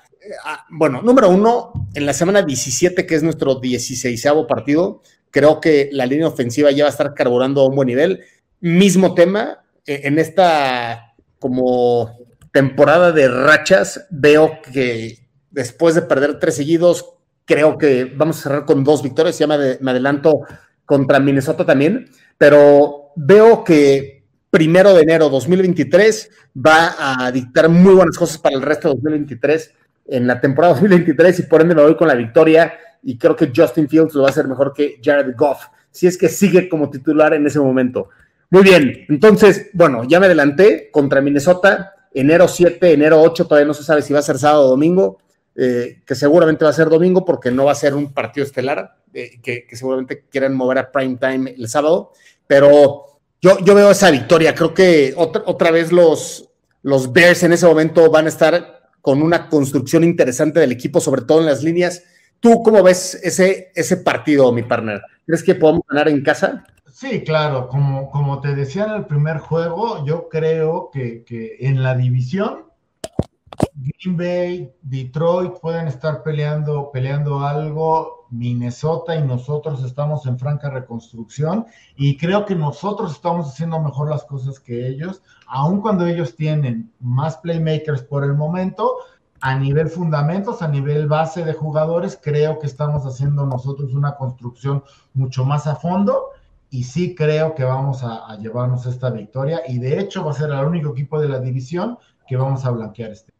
Bueno, número uno, en la semana diecisiete, que es nuestro dieciseisavo partido, creo que la línea ofensiva ya va a estar carburando a un buen nivel. Mismo tema, en esta como temporada de rachas, veo que después de perder tres seguidos, creo que vamos a cerrar con dos victorias, ya me, ad- me adelanto contra Minnesota también, pero veo que... Primero de enero dos mil veintitrés va a dictar muy buenas cosas para el resto de dos mil veintitrés, en la temporada dos mil veintitrés, y por ende me voy con la victoria, y creo que Justin Fields lo va a hacer mejor que Jared Goff, si es que sigue como titular en ese momento. Muy bien, entonces, bueno, ya me adelanté, contra Minnesota, enero siete, enero ocho, todavía no se sabe si va a ser sábado o domingo, eh, que seguramente va a ser domingo, porque no va a ser un partido estelar, eh, que, que seguramente quieran mover a prime time el sábado, pero yo, yo veo esa victoria, creo que otra, otra vez los, los Bears en ese momento van a estar... con una construcción interesante del equipo, sobre todo en las líneas. ¿Tú cómo ves ese, ese partido, mi partner? ¿Crees que podemos ganar en casa? Sí, claro. Como, como te decía en el primer juego, yo creo que, que en la división, Green Bay, Detroit pueden estar peleando, peleando algo, Minnesota y nosotros estamos en franca reconstrucción, y creo que nosotros estamos haciendo mejor las cosas que ellos, aun cuando ellos tienen más playmakers por el momento, a nivel fundamentos, a nivel base de jugadores, creo que estamos haciendo nosotros una construcción mucho más a fondo, y sí creo que vamos a, a llevarnos esta victoria, y de hecho va a ser el único equipo de la división que vamos a blanquear este.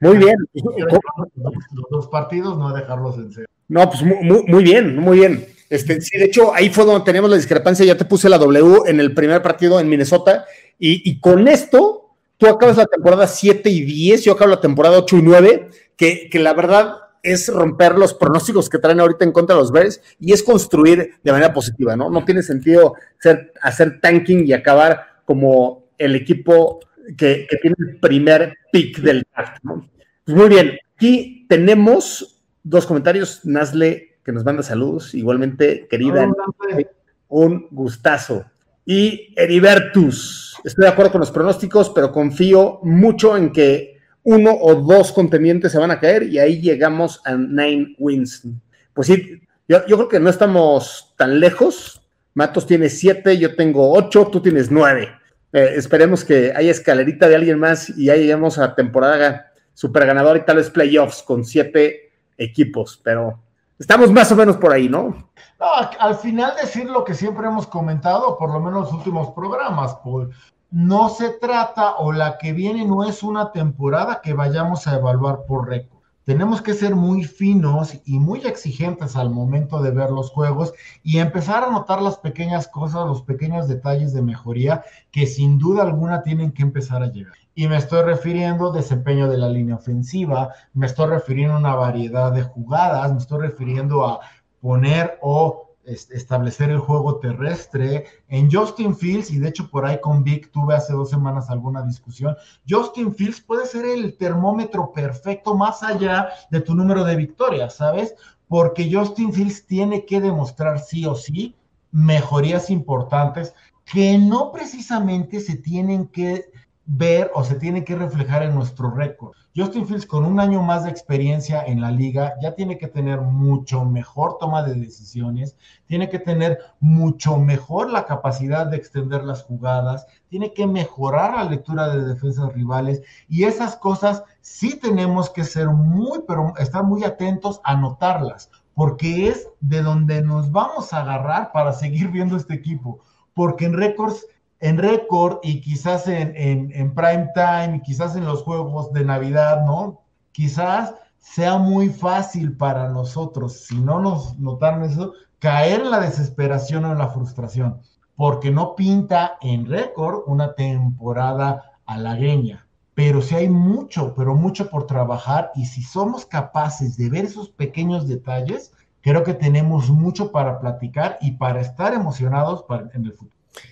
Muy bien. Los dos partidos, no dejarlos en cero. No, pues muy, muy bien, muy bien. Este, sí, de hecho, ahí fue donde teníamos la discrepancia. Ya te puse la W en el primer partido en Minnesota. Y, y con esto, tú acabas la temporada siete y diez, yo acabo la temporada ocho y nueve, que, que la verdad es romper los pronósticos que traen ahorita en contra de los Bears y es construir de manera positiva, ¿no? No tiene sentido ser, hacer tanking y acabar como el equipo... Que, que tiene el primer pick del draft, ¿no? Pues muy bien, aquí tenemos dos comentarios. Nazle, que nos manda saludos, igualmente, querida. No, no, no. Un gustazo. Y Heribertus, estoy de acuerdo con los pronósticos, pero confío mucho en que uno o dos contendientes se van a caer y ahí llegamos a nine wins. Pues sí, yo, yo creo que no estamos tan lejos. Matos tiene siete, yo tengo ocho, tú tienes nueve. Eh, esperemos que haya escalerita de alguien más y ya lleguemos a temporada super ganadora y tal vez playoffs con siete equipos, pero estamos más o menos por ahí, ¿no? No, al final decir lo que siempre hemos comentado, por lo menos los últimos programas, Paul, no se trata, o la que viene no es una temporada que vayamos a evaluar por récord. Tenemos que ser muy finos y muy exigentes al momento de ver los juegos y empezar a notar las pequeñas cosas, los pequeños detalles de mejoría que sin duda alguna tienen que empezar a llegar. Y me estoy refiriendo desempeño de la línea ofensiva, me estoy refiriendo a una variedad de jugadas, me estoy refiriendo a poner o establecer el juego terrestre. En Justin Fields, y de hecho por ahí con Vic tuve hace dos semanas alguna discusión, Justin Fields puede ser el termómetro perfecto más allá de tu número de victorias, ¿sabes? Porque Justin Fields tiene que demostrar sí o sí mejorías importantes que no precisamente se tienen que ver o se tiene que reflejar en nuestro récord. Justin Fields, con un año más de experiencia en la liga, ya tiene que tener mucho mejor toma de decisiones, tiene que tener mucho mejor la capacidad de extender las jugadas, tiene que mejorar la lectura de defensas rivales, y esas cosas sí tenemos que ser muy, pero estar muy atentos a notarlas, porque es de donde nos vamos a agarrar para seguir viendo este equipo, porque en récords en récord y quizás en, en, en prime time, y quizás en los juegos de Navidad, ¿no? Quizás sea muy fácil para nosotros, si no nos notaron eso, caer en la desesperación o en la frustración, porque no pinta en récord una temporada halagüeña. Pero sí hay mucho, pero mucho por trabajar, y si somos capaces de ver esos pequeños detalles, creo que tenemos mucho para platicar y para estar emocionados para, en el futuro.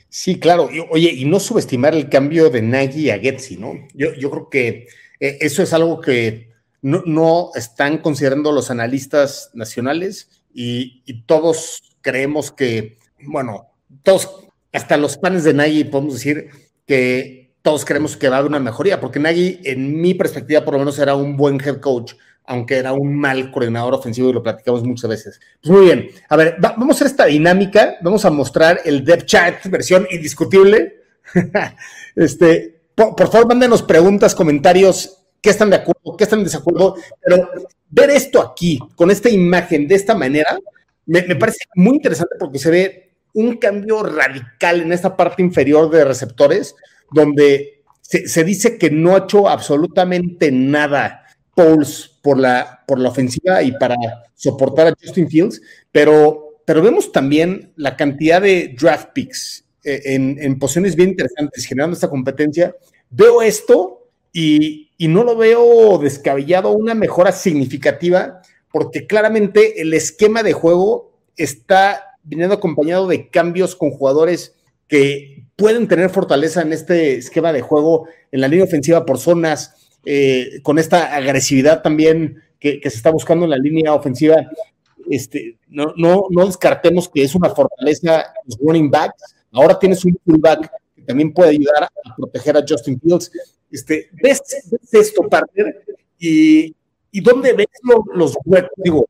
Sí, claro. Oye, y no subestimar el cambio de Nagy a Getty, ¿no? Yo, yo creo que eso es algo que no, no están considerando los analistas nacionales, y, y todos creemos que, bueno, todos, hasta los fans de Nagy, podemos decir que todos creemos que va a haber una mejoría, porque Nagy, en mi perspectiva, por lo menos era un buen head coach, aunque era un mal coordinador ofensivo, y lo platicamos muchas veces. Pues muy bien, a ver, va, vamos a hacer esta dinámica, vamos a mostrar el depth chart versión indiscutible. este, por, por favor, mándenos preguntas, comentarios, qué están de acuerdo, qué están en desacuerdo, pero ver esto aquí, con esta imagen, de esta manera, me, me parece muy interesante, porque se ve un cambio radical en esta parte inferior de receptores, donde se, se dice que no ha hecho absolutamente nada Poles por la, por la ofensiva y para soportar a Justin Fields, pero, pero vemos también la cantidad de draft picks en, en posiciones bien interesantes, generando esta competencia. Veo esto y, y no lo veo descabellado, una mejora significativa, porque claramente el esquema de juego está viniendo acompañado de cambios con jugadores que pueden tener fortaleza en este esquema de juego, en la línea ofensiva por zonas, Eh, con esta agresividad también que, que se está buscando en la línea ofensiva. Este, no, no, no descartemos que es una fortaleza los running backs. Ahora tienes un fullback que también puede ayudar a proteger a Justin Fields. Este, ¿ves, ves esto, partner? ¿Y, y dónde ves los, los huecos? Digo,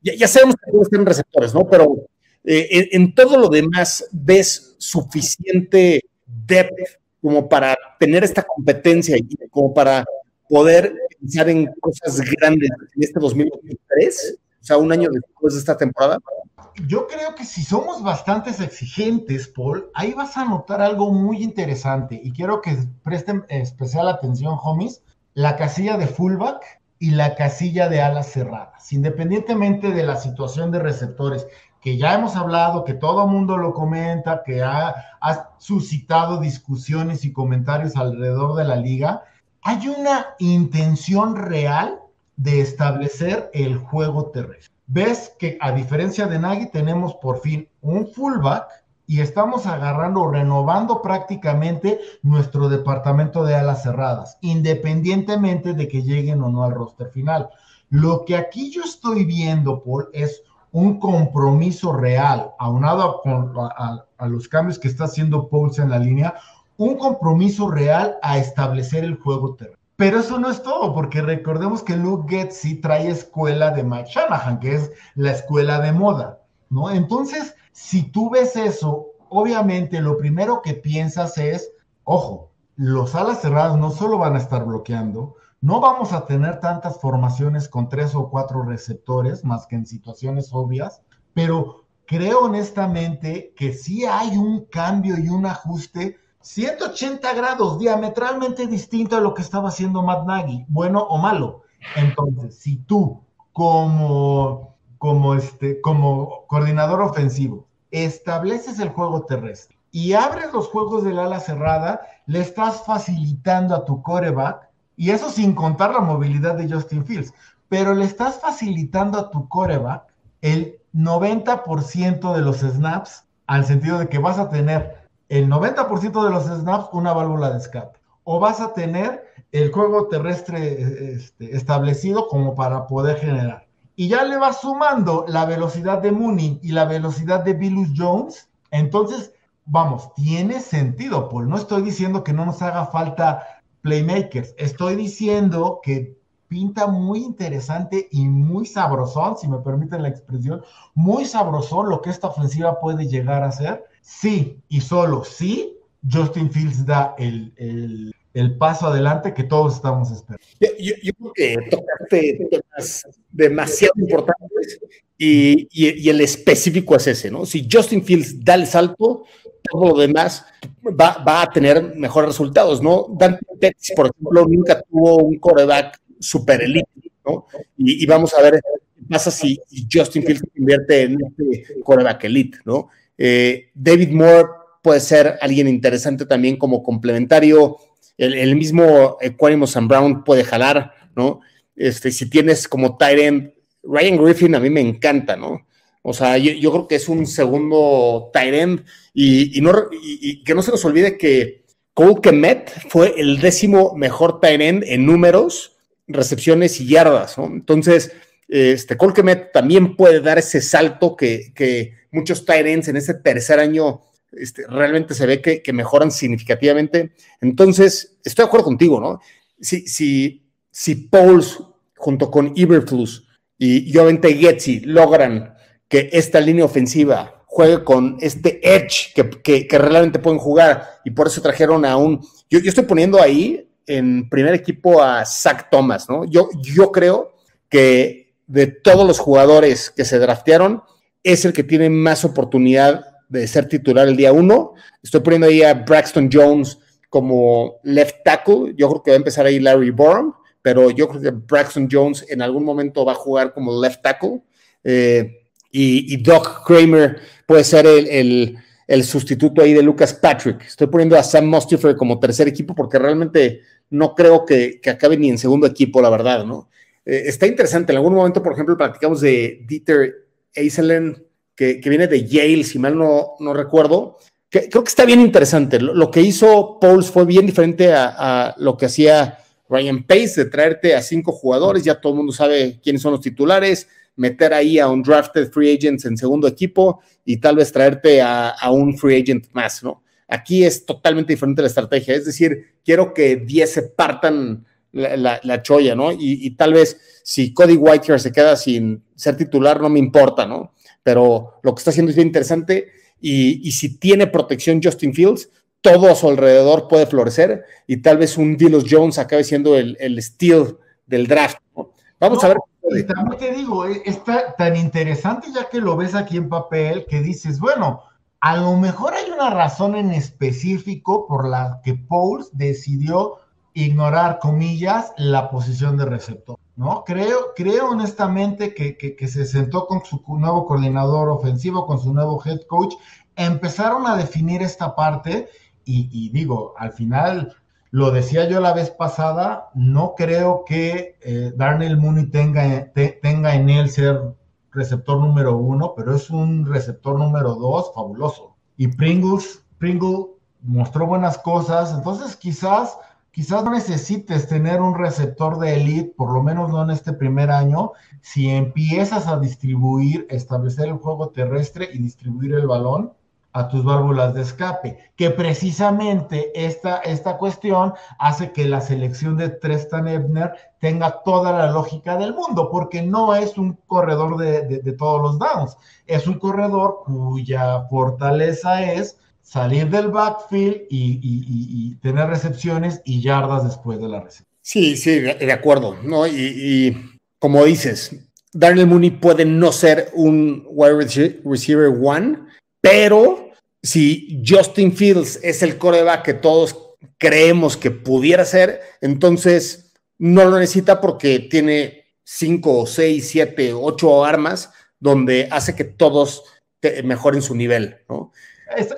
ya, ya sabemos que todos tienen receptores, ¿no? Pero eh, en, en todo lo demás, ¿ves suficiente depth como para tener esta competencia y como para poder pensar en cosas grandes en este dos mil veintitrés, o sea, un año después de esta temporada? Yo creo que si somos bastante exigentes, Paul, ahí vas a notar algo muy interesante, y quiero que presten especial atención, homies, la casilla de fullback y la casilla de alas cerradas, independientemente de la situación de receptores, que ya hemos hablado, que todo mundo lo comenta, que ha, ha suscitado discusiones y comentarios alrededor de la liga. Hay una intención real de establecer el juego terrestre. Ves que, a diferencia de Nagy, tenemos por fin un fullback y estamos agarrando, renovando prácticamente nuestro departamento de alas cerradas, independientemente de que lleguen o no al roster final. Lo que aquí yo estoy viendo, Paul, es un compromiso real, aunado a, a, a los cambios que está haciendo Poles en la línea, un compromiso real a establecer el juego terrestre. Pero eso no es todo, porque recordemos que Luke Getsy trae escuela de Mike Shanahan, que es la escuela de moda, ¿no? Entonces, si tú ves eso, obviamente lo primero que piensas es, ojo, los alas cerradas no solo van a estar bloqueando, no vamos a tener tantas formaciones con tres o cuatro receptores, más que en situaciones obvias, pero creo honestamente que sí hay un cambio y un ajuste ciento ochenta grados, diametralmente distinto a lo que estaba haciendo Matt Nagy, bueno o malo. Entonces, si tú, como, como, este, como coordinador ofensivo, estableces el juego terrestre y abres los juegos del ala cerrada, le estás facilitando a tu quarterback, y eso sin contar la movilidad de Justin Fields, pero le estás facilitando a tu quarterback el noventa por ciento de los snaps, al sentido de que vas a tener el noventa por ciento de los snaps una válvula de escape, o vas a tener el juego terrestre este, establecido como para poder generar, y ya le vas sumando la velocidad de Mooney y la velocidad de Bilus Jones. Entonces vamos, tiene sentido, Paul. No estoy diciendo que no nos haga falta playmakers. Estoy diciendo que pinta muy interesante y muy sabrosón, si me permiten la expresión, muy sabrosón lo que esta ofensiva puede llegar a ser. Sí, y solo sí, Justin Fields da el, el, el paso adelante que todos estamos esperando. Yo, yo, yo creo que tocaste temas demasiado importantes y, y, y el específico es ese, ¿no? Si Justin Fields da el salto, todo lo demás va, va a tener mejores resultados, ¿no? Dante Pettis, por ejemplo, nunca tuvo un quarterback super elite, ¿no? Y, y vamos a ver qué pasa si Justin Fields se convierte en este quarterback elite, ¿no? Eh, David Moore puede ser alguien interesante también como complementario. El, el mismo Equanimous Saint Brown puede jalar, ¿no? Este, si tienes como tight end, Ryan Griffin a mí me encanta, ¿no? O sea, yo, yo creo que es un segundo tight end y, y, no, y, y que no se nos olvide que Cole Kmet fue el décimo mejor tight end en números, recepciones y yardas, ¿no? Entonces, este, Cole Kmet también puede dar ese salto que, que muchos tight ends en este tercer año este, realmente se ve que, que mejoran significativamente. Entonces, estoy de acuerdo contigo, ¿no? Si, si, si Poles junto con Eberflus y obviamente Getty logran que esta línea ofensiva juegue con este edge que, que, que realmente pueden jugar y por eso trajeron a un... Yo, yo estoy poniendo ahí en primer equipo a Zach Thomas, ¿no? Yo, yo creo que de todos los jugadores que se draftearon, es el que tiene más oportunidad de ser titular el día uno. Estoy poniendo ahí a Braxton Jones como left tackle. Yo creo que va a empezar ahí Larry Borum, pero yo creo que Braxton Jones en algún momento va a jugar como left tackle. Eh, y, y Doc Kramer puede ser el... el el sustituto ahí de Lucas Patrick. Estoy poniendo a Sam Mustipher como tercer equipo porque realmente no creo que, que acabe ni en segundo equipo, la verdad, ¿no? Eh, está interesante. En algún momento, por ejemplo, platicamos de Dieter Eiselen, que, que viene de Yale, si mal no, no recuerdo. Que, creo que está bien interesante. Lo, lo que hizo Poles fue bien diferente a, a lo que hacía Ryan Pace, de traerte a cinco jugadores. Ya todo el mundo sabe quiénes son los titulares, meter ahí a un drafted free agent en segundo equipo y tal vez traerte a, a un free agent más, ¿no? Aquí es totalmente diferente la estrategia, es decir, quiero que diez se partan la, la, la cholla, ¿no? Y, y tal vez si Cody Whitehair se queda sin ser titular, no me importa, ¿no? Pero lo que está haciendo es bien interesante y, y si tiene protección Justin Fields, todo a su alrededor puede florecer y tal vez un Delos Jones acabe siendo el, el steal del draft, ¿no? Vamos no, a ver. Y también te digo, está tan interesante ya que lo ves aquí en papel que dices, bueno, a lo mejor hay una razón en específico por la que Poles decidió ignorar, comillas, la posición de receptor, ¿no? Creo, creo honestamente que, que, que se sentó con su nuevo coordinador ofensivo, con su nuevo head coach, empezaron a definir esta parte y, y digo, al final... Lo decía yo la vez pasada, no creo que eh, Darnell Mooney tenga, te, tenga en él ser receptor número uno, pero es un receptor número dos fabuloso. Y Pringles, Pringle mostró buenas cosas, entonces quizás, quizás no necesites tener un receptor de élite, por lo menos no en este primer año, si empiezas a distribuir, establecer el juego terrestre y distribuir el balón a tus válvulas de escape, que precisamente esta, esta cuestión hace que la selección de Tristan Ebner tenga toda la lógica del mundo, porque no es un corredor de, de, de todos los downs, es un corredor cuya fortaleza es salir del backfield y, y, y, y tener recepciones y yardas después de la recepción. Sí, sí, de acuerdo, ¿no? Y, y como dices, Darnell Mooney puede no ser un wide receiver one, pero si Justin Fields es el quarterback que todos creemos que pudiera ser, entonces no lo necesita porque tiene cinco, seis, siete, ocho armas donde hace que todos te mejoren su nivel, ¿no?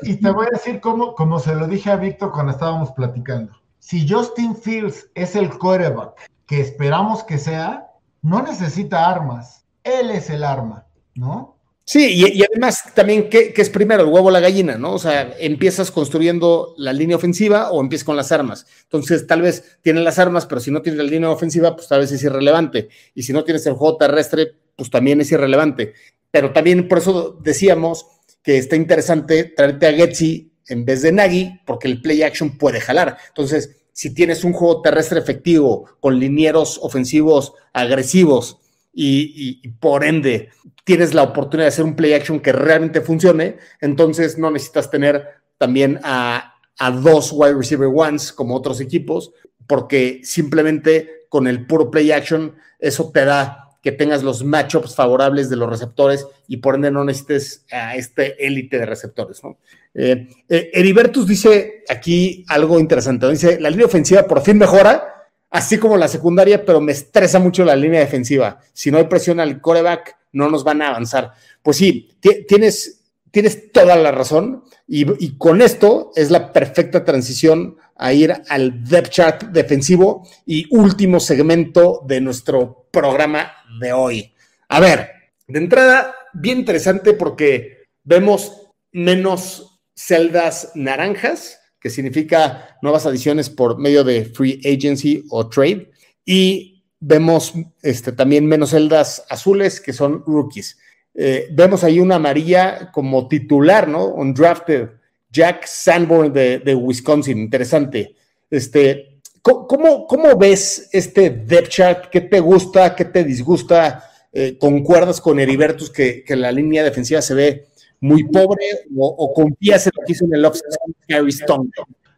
Y te voy a decir como, como se lo dije a Víctor cuando estábamos platicando. Si Justin Fields es el quarterback que esperamos que sea, no necesita armas. Él es el arma, ¿no? Sí, y, y además también, ¿qué, qué es primero? El huevo o la gallina, ¿no? O sea, empiezas construyendo la línea ofensiva o empiezas con las armas. Entonces, tal vez tienes las armas, pero si no tienes la línea ofensiva, pues tal vez es irrelevante. Y si no tienes el juego terrestre, pues también es irrelevante. Pero también por eso decíamos que está interesante traerte a Getty en vez de Nagy, porque el play action puede jalar. Entonces, si tienes un juego terrestre efectivo con linieros ofensivos agresivos y, y, y por ende tienes la oportunidad de hacer un play action que realmente funcione, entonces no necesitas tener también a, a dos wide receiver ones como otros equipos, porque simplemente con el puro play action eso te da que tengas los matchups favorables de los receptores y por ende no necesites a este élite de receptores, ¿no? Eh, eh, Heribertus dice aquí algo interesante, dice, la línea ofensiva por fin mejora, así como la secundaria, pero me estresa mucho la línea defensiva. Si no hay presión al quarterback, no nos van a avanzar. Pues sí, tienes, tienes toda la razón y, y con esto es la perfecta transición a ir al depth chart defensivo y último segmento de nuestro programa de hoy. A ver, de entrada, bien interesante porque vemos menos celdas naranjas, que significa nuevas adiciones por medio de free agency o trade, y vemos este, también menos celdas azules, que son rookies. Eh, vemos ahí una amarilla como titular, ¿no? Undrafted, Jack Sanborn de, de Wisconsin, interesante. Este, ¿cómo, ¿Cómo ves este depth chart? ¿Qué te gusta? ¿Qué te disgusta? Eh, ¿Concuerdas con Heribertus que, que la línea defensiva se ve muy pobre? ¿O, o confías en lo que hizo en el offseason Gary Stone?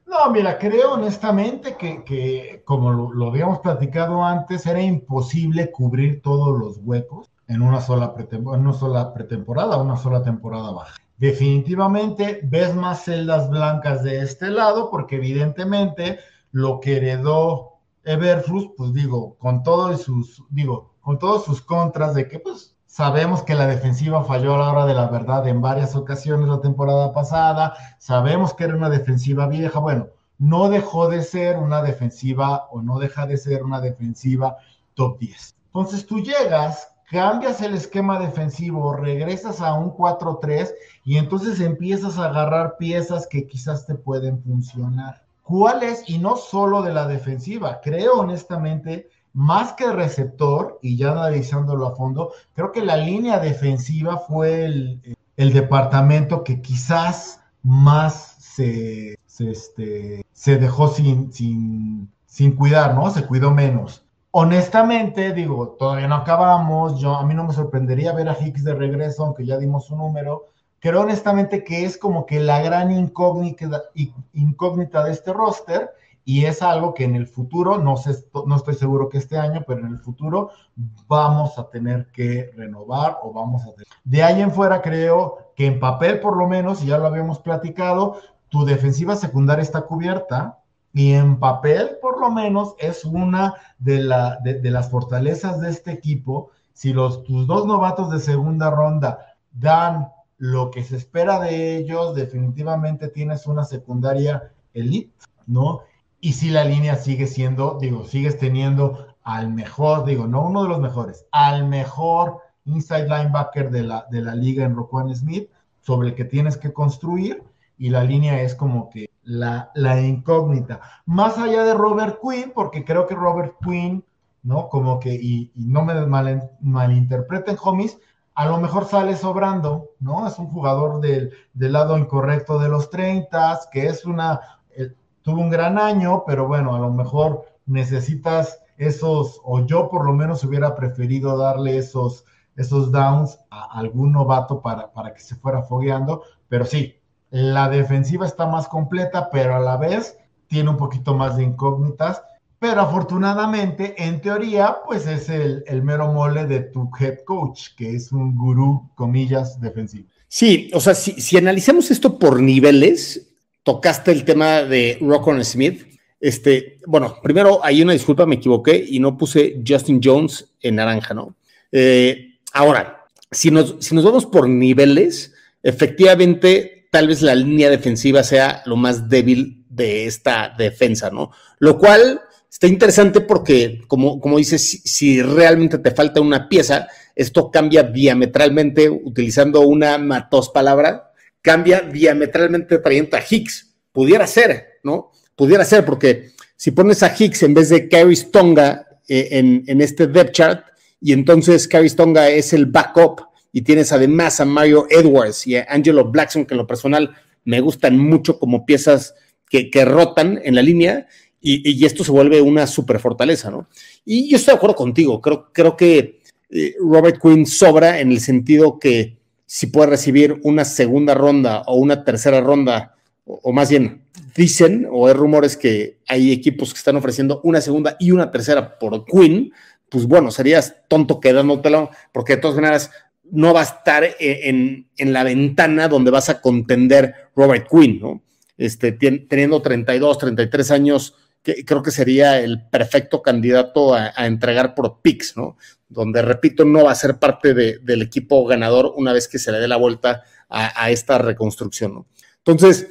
No, mira, creo honestamente que, que como lo, lo habíamos platicado antes, era imposible cubrir todos los huecos en una sola, en una sola pretemporada, una sola temporada baja. Definitivamente ves más celdas blancas de este lado, porque evidentemente lo que heredó Eberflus, pues digo, con todos sus, digo, con todos sus contras de que pues sabemos que la defensiva falló a la hora de la verdad en varias ocasiones la temporada pasada, sabemos que era una defensiva vieja, bueno, no dejó de ser una defensiva o no deja de ser una defensiva top diez. Entonces tú llegas, cambias el esquema defensivo, regresas a un cuatro tres y entonces empiezas a agarrar piezas que quizás te pueden funcionar. ¿Cuál es? Y no solo de la defensiva, creo honestamente, más que receptor, y ya analizándolo a fondo, creo que la línea defensiva fue el, el departamento que quizás más se, se, este, se dejó sin, sin, sin cuidar, ¿no? Se cuidó menos. Honestamente, digo, todavía no acabamos, yo, a mí no me sorprendería ver a Hicks de regreso, aunque ya dimos su número. Creo honestamente que es como que la gran incógnita, incógnita de este roster, y es algo que en el futuro, no sé, no estoy seguro que este año, pero en el futuro vamos a tener que renovar o vamos a tener. De ahí en fuera creo que en papel por lo menos, y ya lo habíamos platicado, tu defensiva secundaria está cubierta, y en papel, por lo menos, es una de, la, de, de las fortalezas de este equipo. Si los, tus dos novatos de segunda ronda dan lo que se espera de ellos, definitivamente tienes una secundaria elite, ¿no? Y si la línea sigue siendo, digo, sigues teniendo al mejor, digo, no uno de los mejores, al mejor inside linebacker de la, de la liga en Roquan Smith, sobre el que tienes que construir, y la línea es como que La, la incógnita, más allá de Robert Quinn, porque creo que Robert Quinn, ¿no? Como que, y, y no me mal, malinterpreten, homies, a lo mejor sale sobrando, ¿no? Es un jugador del, del lado incorrecto de los treinta, que es una, eh, tuvo un gran año, pero bueno, a lo mejor necesitas esos, o yo por lo menos hubiera preferido darle esos, esos downs a algún novato para, para que se fuera fogueando, pero sí, la defensiva está más completa, pero a la vez tiene un poquito más de incógnitas, pero afortunadamente, en teoría, pues es el, el mero mole de tu head coach, que es un gurú, comillas, defensivo. Sí, o sea, si, si analizamos esto por niveles, tocaste el tema de Roquan Smith. Este, bueno, primero, hay una disculpa, me equivoqué y no puse Justin Jones en naranja, ¿no? Eh, ahora, si nos, si nos vamos por niveles, efectivamente, tal vez la línea defensiva sea lo más débil de esta defensa, ¿no? Lo cual está interesante porque, como, como dices, si, si realmente te falta una pieza, esto cambia diametralmente, utilizando una Matos palabra, cambia diametralmente trayendo a Hicks. Pudiera ser, ¿no? Pudiera ser, porque si pones a Hicks en vez de Kerry Stonga eh, en, en este depth chart, y entonces Kerry Stonga es el backup, y tienes además a Mario Edwards y a Angelo Blackson, que en lo personal me gustan mucho como piezas que, que rotan en la línea, y, y esto se vuelve una super fortaleza, ¿no? Y yo estoy de acuerdo contigo, creo, creo que Robert Quinn sobra en el sentido que si puede recibir una segunda ronda o una tercera ronda, o, o más bien dicen, o hay rumores que hay equipos que están ofreciendo una segunda y una tercera por Quinn, pues bueno, serías tonto quedándotelo, porque de todas maneras no va a estar en, en, en la ventana donde vas a contender Robert Quinn, ¿no? Este, teniendo treinta y dos, treinta y tres años, que creo que sería el perfecto candidato a, a entregar por picks, ¿no? Donde, repito, no va a ser parte de, del equipo ganador una vez que se le dé la vuelta a, a esta reconstrucción, ¿no? Entonces,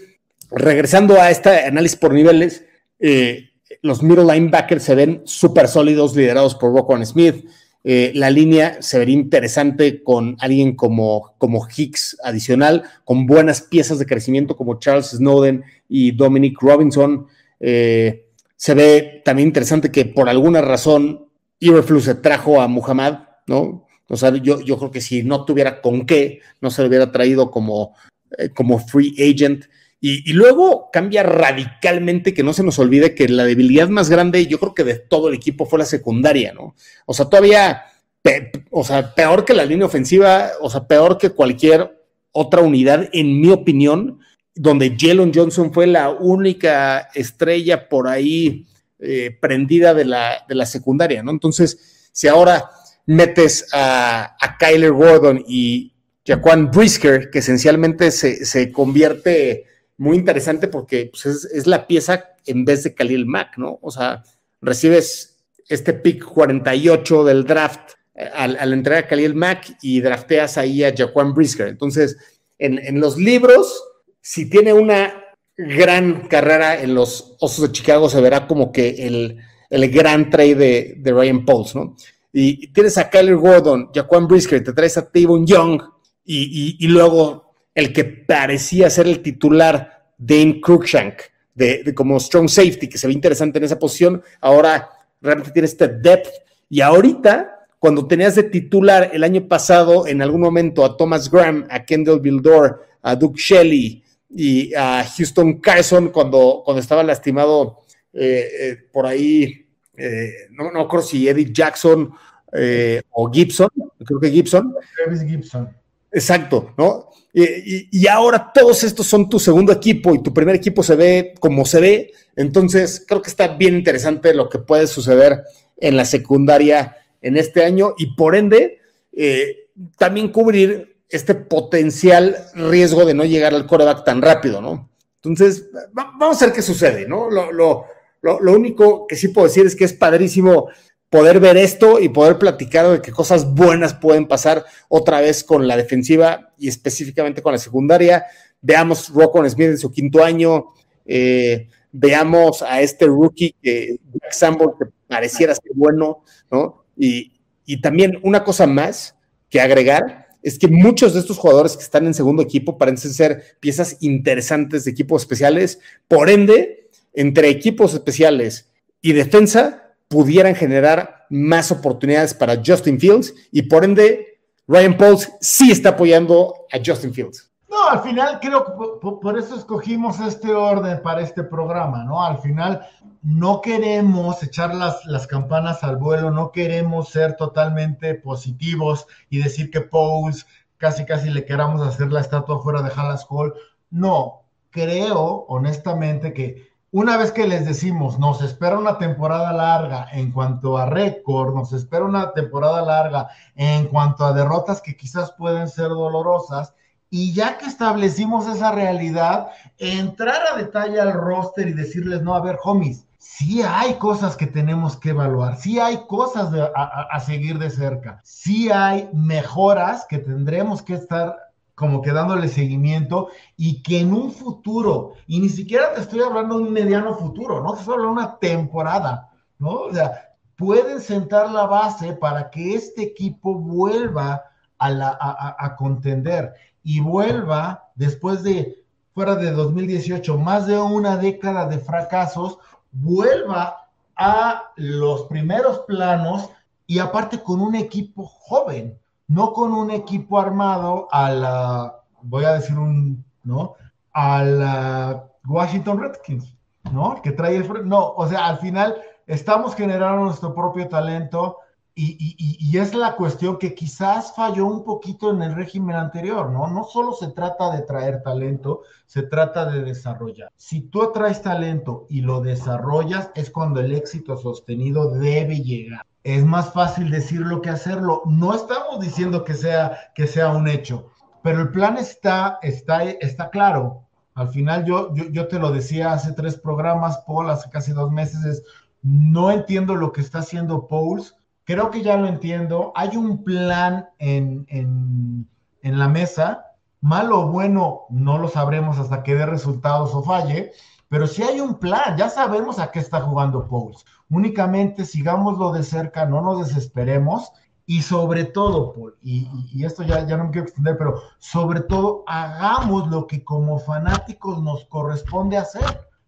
regresando a este análisis por niveles, eh, los middle linebackers se ven súper sólidos, liderados por Roquan Smith. Eh, la línea se vería interesante con alguien como, como Hicks adicional, con buenas piezas de crecimiento como Charles Snowden y Dominic Robinson. Eh, se ve también interesante que por alguna razón Eberflus se trajo a Muhammad, ¿no? O sea, yo, yo creo que si no tuviera con qué, no se lo hubiera traído como, eh, como free agent. Y, y luego cambia radicalmente, que no se nos olvide que la debilidad más grande, yo creo que de todo el equipo, fue la secundaria, ¿no? O sea, todavía, pe, o sea, peor que la línea ofensiva, o sea, peor que cualquier otra unidad, en mi opinión, donde Jaylon Johnson fue la única estrella por ahí eh, prendida de la, de la secundaria, ¿no? Entonces, si ahora metes a, a Kyler Gordon y Jaquan Brisker, que esencialmente se, se convierte... muy interesante porque pues, es, es la pieza en vez de Khalil Mack, ¿no? O sea, recibes este pick cuarenta y ocho del draft al, al entrar a Khalil Mack y drafteas ahí a Jaquan Brisker. Entonces, en, en los libros, si tiene una gran carrera en los Osos de Chicago, se verá como que el, el gran trade de, de Ryan Poles, ¿no? Y, y tienes a Kyler Gordon, Jaquan Brisker, te traes a Teven Young y, y, y luego... el que parecía ser el titular Dane Cruikshank, de, de como strong safety, que se ve interesante en esa posición, ahora realmente tiene este depth, y ahorita, cuando tenías de titular el año pasado, en algún momento, a Thomas Graham, a Kendall Vildor, a Duke Shelley, y a Houston Carson, cuando, cuando estaba lastimado eh, eh, por ahí, eh, no, no creo si Eddie Jackson eh, o Gibson, creo que Gibson. Travis Gibson. Exacto, ¿no? Y, y ahora todos estos son tu segundo equipo y tu primer equipo se ve como se ve, entonces creo que está bien interesante lo que puede suceder en la secundaria en este año y por ende eh, también cubrir este potencial riesgo de no llegar al quarterback tan rápido, ¿no? Entonces va, vamos a ver qué sucede, ¿no? Lo, lo, lo, lo único que sí puedo decir es que es padrísimo poder ver esto y poder platicar de que cosas buenas pueden pasar otra vez con la defensiva y específicamente con la secundaria. Veamos Roquan Smith en su quinto año, eh, veamos a este rookie, eh, Jack Sanborn, que pareciera ser bueno, ¿no? Y, y también una cosa más que agregar es que muchos de estos jugadores que están en segundo equipo parecen ser piezas interesantes de equipos especiales, por ende, entre equipos especiales y defensa, pudieran generar más oportunidades para Justin Fields y por ende Ryan Poles sí está apoyando a Justin Fields. No, al final creo que por, por eso escogimos este orden para este programa, ¿no? Al final no queremos echar las, las campanas al vuelo, no queremos ser totalmente positivos y decir que Poles casi casi le queramos hacer la estatua fuera de Hallas Hall. No, creo honestamente que una vez que les decimos, nos espera una temporada larga en cuanto a récord, nos espera una temporada larga en cuanto a derrotas que quizás pueden ser dolorosas, y ya que establecimos esa realidad, entrar a detalle al roster y decirles, no, a ver, homies, sí hay cosas que tenemos que evaluar, sí hay cosas de, a, a seguir de cerca, sí hay mejoras que tendremos que estar como que dándole seguimiento, y que en un futuro, y ni siquiera te estoy hablando de un mediano futuro, no te estoy hablando de una temporada, ¿no? O sea, pueden sentar la base para que este equipo vuelva a, la, a, a contender, y vuelva, después de, fuera de dos mil dieciocho, más de una década de fracasos, vuelva a los primeros planos, y aparte con un equipo joven, no con un equipo armado a la, voy a decir un, ¿no? a la Washington Redskins, ¿no? El que trae el... No, o sea, al final estamos generando nuestro propio talento y, y, y es la cuestión que quizás falló un poquito en el régimen anterior, ¿no? No solo se trata de traer talento, se trata de desarrollar. Si tú atraes talento y lo desarrollas, es cuando el éxito sostenido debe llegar. Es más fácil decirlo que hacerlo. No estamos diciendo que sea, que sea un hecho, pero el plan está, está, está claro. Al final, yo, yo, yo te lo decía hace tres programas, Paul, hace casi dos meses, es, no entiendo lo que está haciendo Poles. Creo que ya lo entiendo. Hay un plan en, en, en la mesa. Malo o bueno, no lo sabremos hasta que dé resultados o falle, pero sí hay un plan. Ya sabemos a qué está jugando Poles. Únicamente sigámoslo de cerca, no nos desesperemos. Y sobre todo, Paul, y, y esto ya, ya no me quiero extender, pero sobre todo hagamos lo que como fanáticos nos corresponde hacer,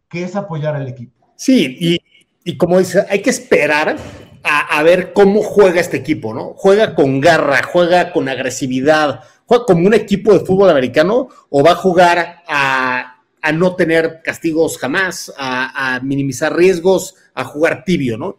que es apoyar al equipo. Sí, y, y como dices, hay que esperar a, a ver cómo juega este equipo, ¿no? Juega con garra, juega con agresividad, juega como un equipo de fútbol americano, o va a jugar a, a no tener castigos jamás, a, a minimizar riesgos, a jugar tibio, ¿no?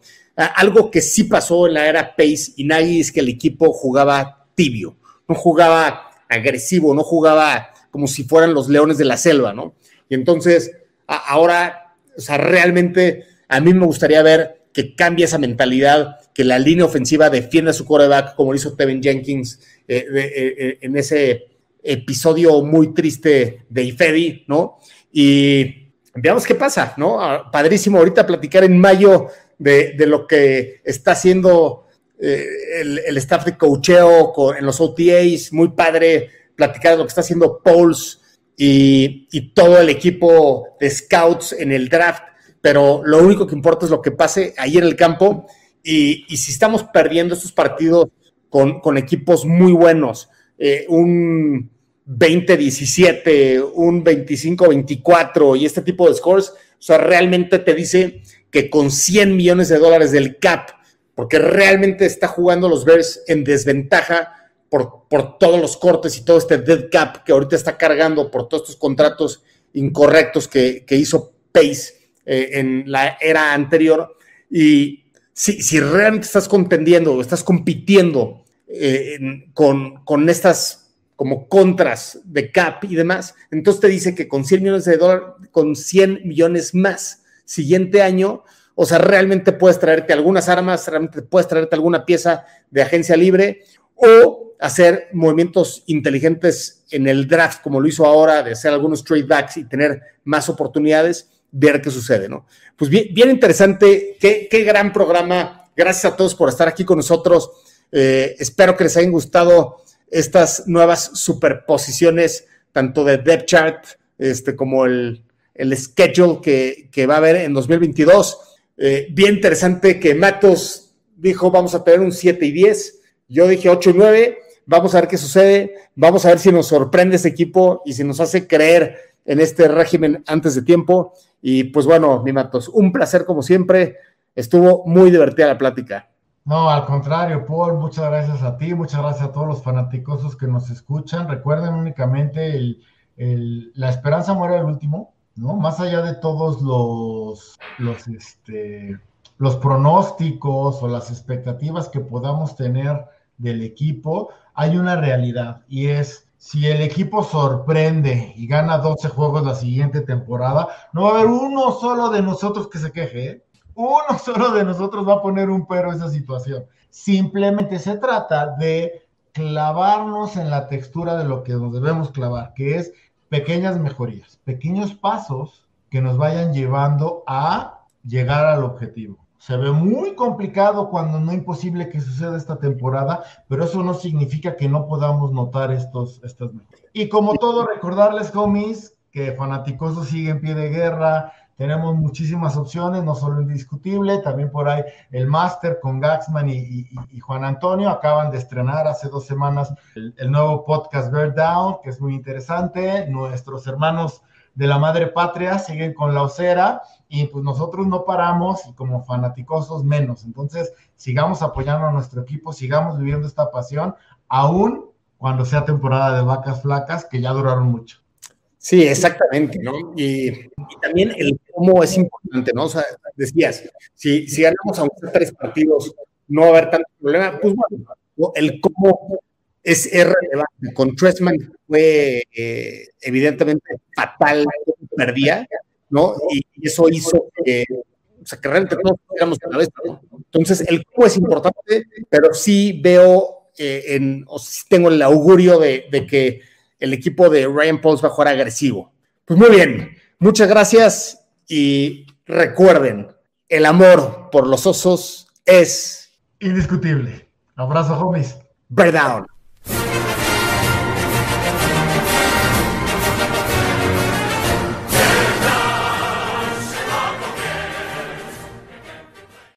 Algo que sí pasó en la era Pace y Nagy es que el equipo jugaba tibio, no jugaba agresivo, no jugaba como si fueran los leones de la selva, ¿no? Y entonces, a, ahora, o sea, realmente a mí me gustaría ver que cambie esa mentalidad, que la línea ofensiva defienda su quarterback, como lo hizo Teven Jenkins eh, eh, eh, en ese episodio muy triste de Ifedi, ¿no? Y veamos qué pasa, ¿no? Padrísimo ahorita platicar en mayo De, de lo que está haciendo eh, el, el staff de coacheo con, en los O T As, muy padre platicar de lo que está haciendo Poles y, y todo el equipo de scouts en el draft, pero lo único que importa es lo que pase ahí en el campo y, y si estamos perdiendo estos partidos con, con equipos muy buenos, eh, un veinte diecisiete, un veinticinco veinticuatro y este tipo de scores, o sea, realmente te dice que con cien millones de dólares del cap, porque realmente está jugando los Bears en desventaja por, por todos los cortes y todo este dead cap que ahorita está cargando por todos estos contratos incorrectos que, que hizo Pace eh, en la era anterior. Y si, si realmente estás contendiendo o estás compitiendo eh, en, con, con estas como contras de cap y demás, entonces te dice que con cien millones de dólares, con cien millones más siguiente año, o sea, realmente puedes traerte algunas armas, realmente puedes traerte alguna pieza de agencia libre o hacer movimientos inteligentes en el draft, como lo hizo ahora, de hacer algunos trade backs y tener más oportunidades, ver qué sucede, ¿no? Pues bien, bien interesante, qué, qué gran programa. Gracias a todos por estar aquí con nosotros. Eh, espero que les hayan gustado estas nuevas superposiciones, tanto de depth chart este, como el... el schedule que, que va a haber en dos mil veintidós. Eh, bien interesante que Matos dijo, vamos a tener un siete y diez. Yo dije ocho y nueve. Vamos a ver qué sucede. Vamos a ver si nos sorprende este equipo y si nos hace creer en este régimen antes de tiempo. Y pues bueno, mi Matos, un placer como siempre. Estuvo muy divertida la plática. No, al contrario, Paul, muchas gracias a ti. Muchas gracias a todos los fanaticosos que nos escuchan. Recuerden únicamente el, el, la esperanza muere al último, ¿no? Más allá de todos los, los, este, los pronósticos o las expectativas que podamos tener del equipo, hay una realidad y es, si el equipo sorprende y gana doce juegos la siguiente temporada, no va a haber uno solo de nosotros que se queje, ¿eh? Uno solo de nosotros va a poner un pero a esa situación. Simplemente se trata de clavarnos en la textura de lo que nos debemos clavar, que es pequeñas mejorías, pequeños pasos que nos vayan llevando a llegar al objetivo. Se ve muy complicado, cuando no imposible, que suceda esta temporada, pero eso no significa que no podamos notar estos, estas mejorías. Y como todo, recordarles, homies, que Fanaticoso sigue en pie de guerra. Tenemos muchísimas opciones, no solo Indiscutible, también por ahí el Máster con Gaxman y, y, y Juan Antonio. Acaban de estrenar hace dos semanas el, el nuevo podcast Bear Down, que es muy interesante. Nuestros hermanos de la madre patria siguen con la osera y pues nosotros no paramos y como fanaticosos menos. Entonces sigamos apoyando a nuestro equipo, sigamos viviendo esta pasión, aún cuando sea temporada de vacas flacas, que ya duraron mucho. Sí, exactamente, ¿no? Y, y también el cómo es importante, ¿no? O sea, decías, si, si ganamos a unos tres partidos, no va a haber tanto problema. Pues bueno, ¿no? El cómo es, es relevante. Con Tressman fue eh, evidentemente fatal, perdía, ¿no? Y eso hizo que, o sea, que realmente todos éramos a la vez, ¿no? Entonces, el cómo es importante, pero sí veo, eh, en, o sea, sí tengo el augurio de, de que el equipo de Ryan Poles va a jugar agresivo. Pues muy bien, muchas gracias y recuerden, el amor por los osos es indiscutible. Abrazo, homies. Bear down.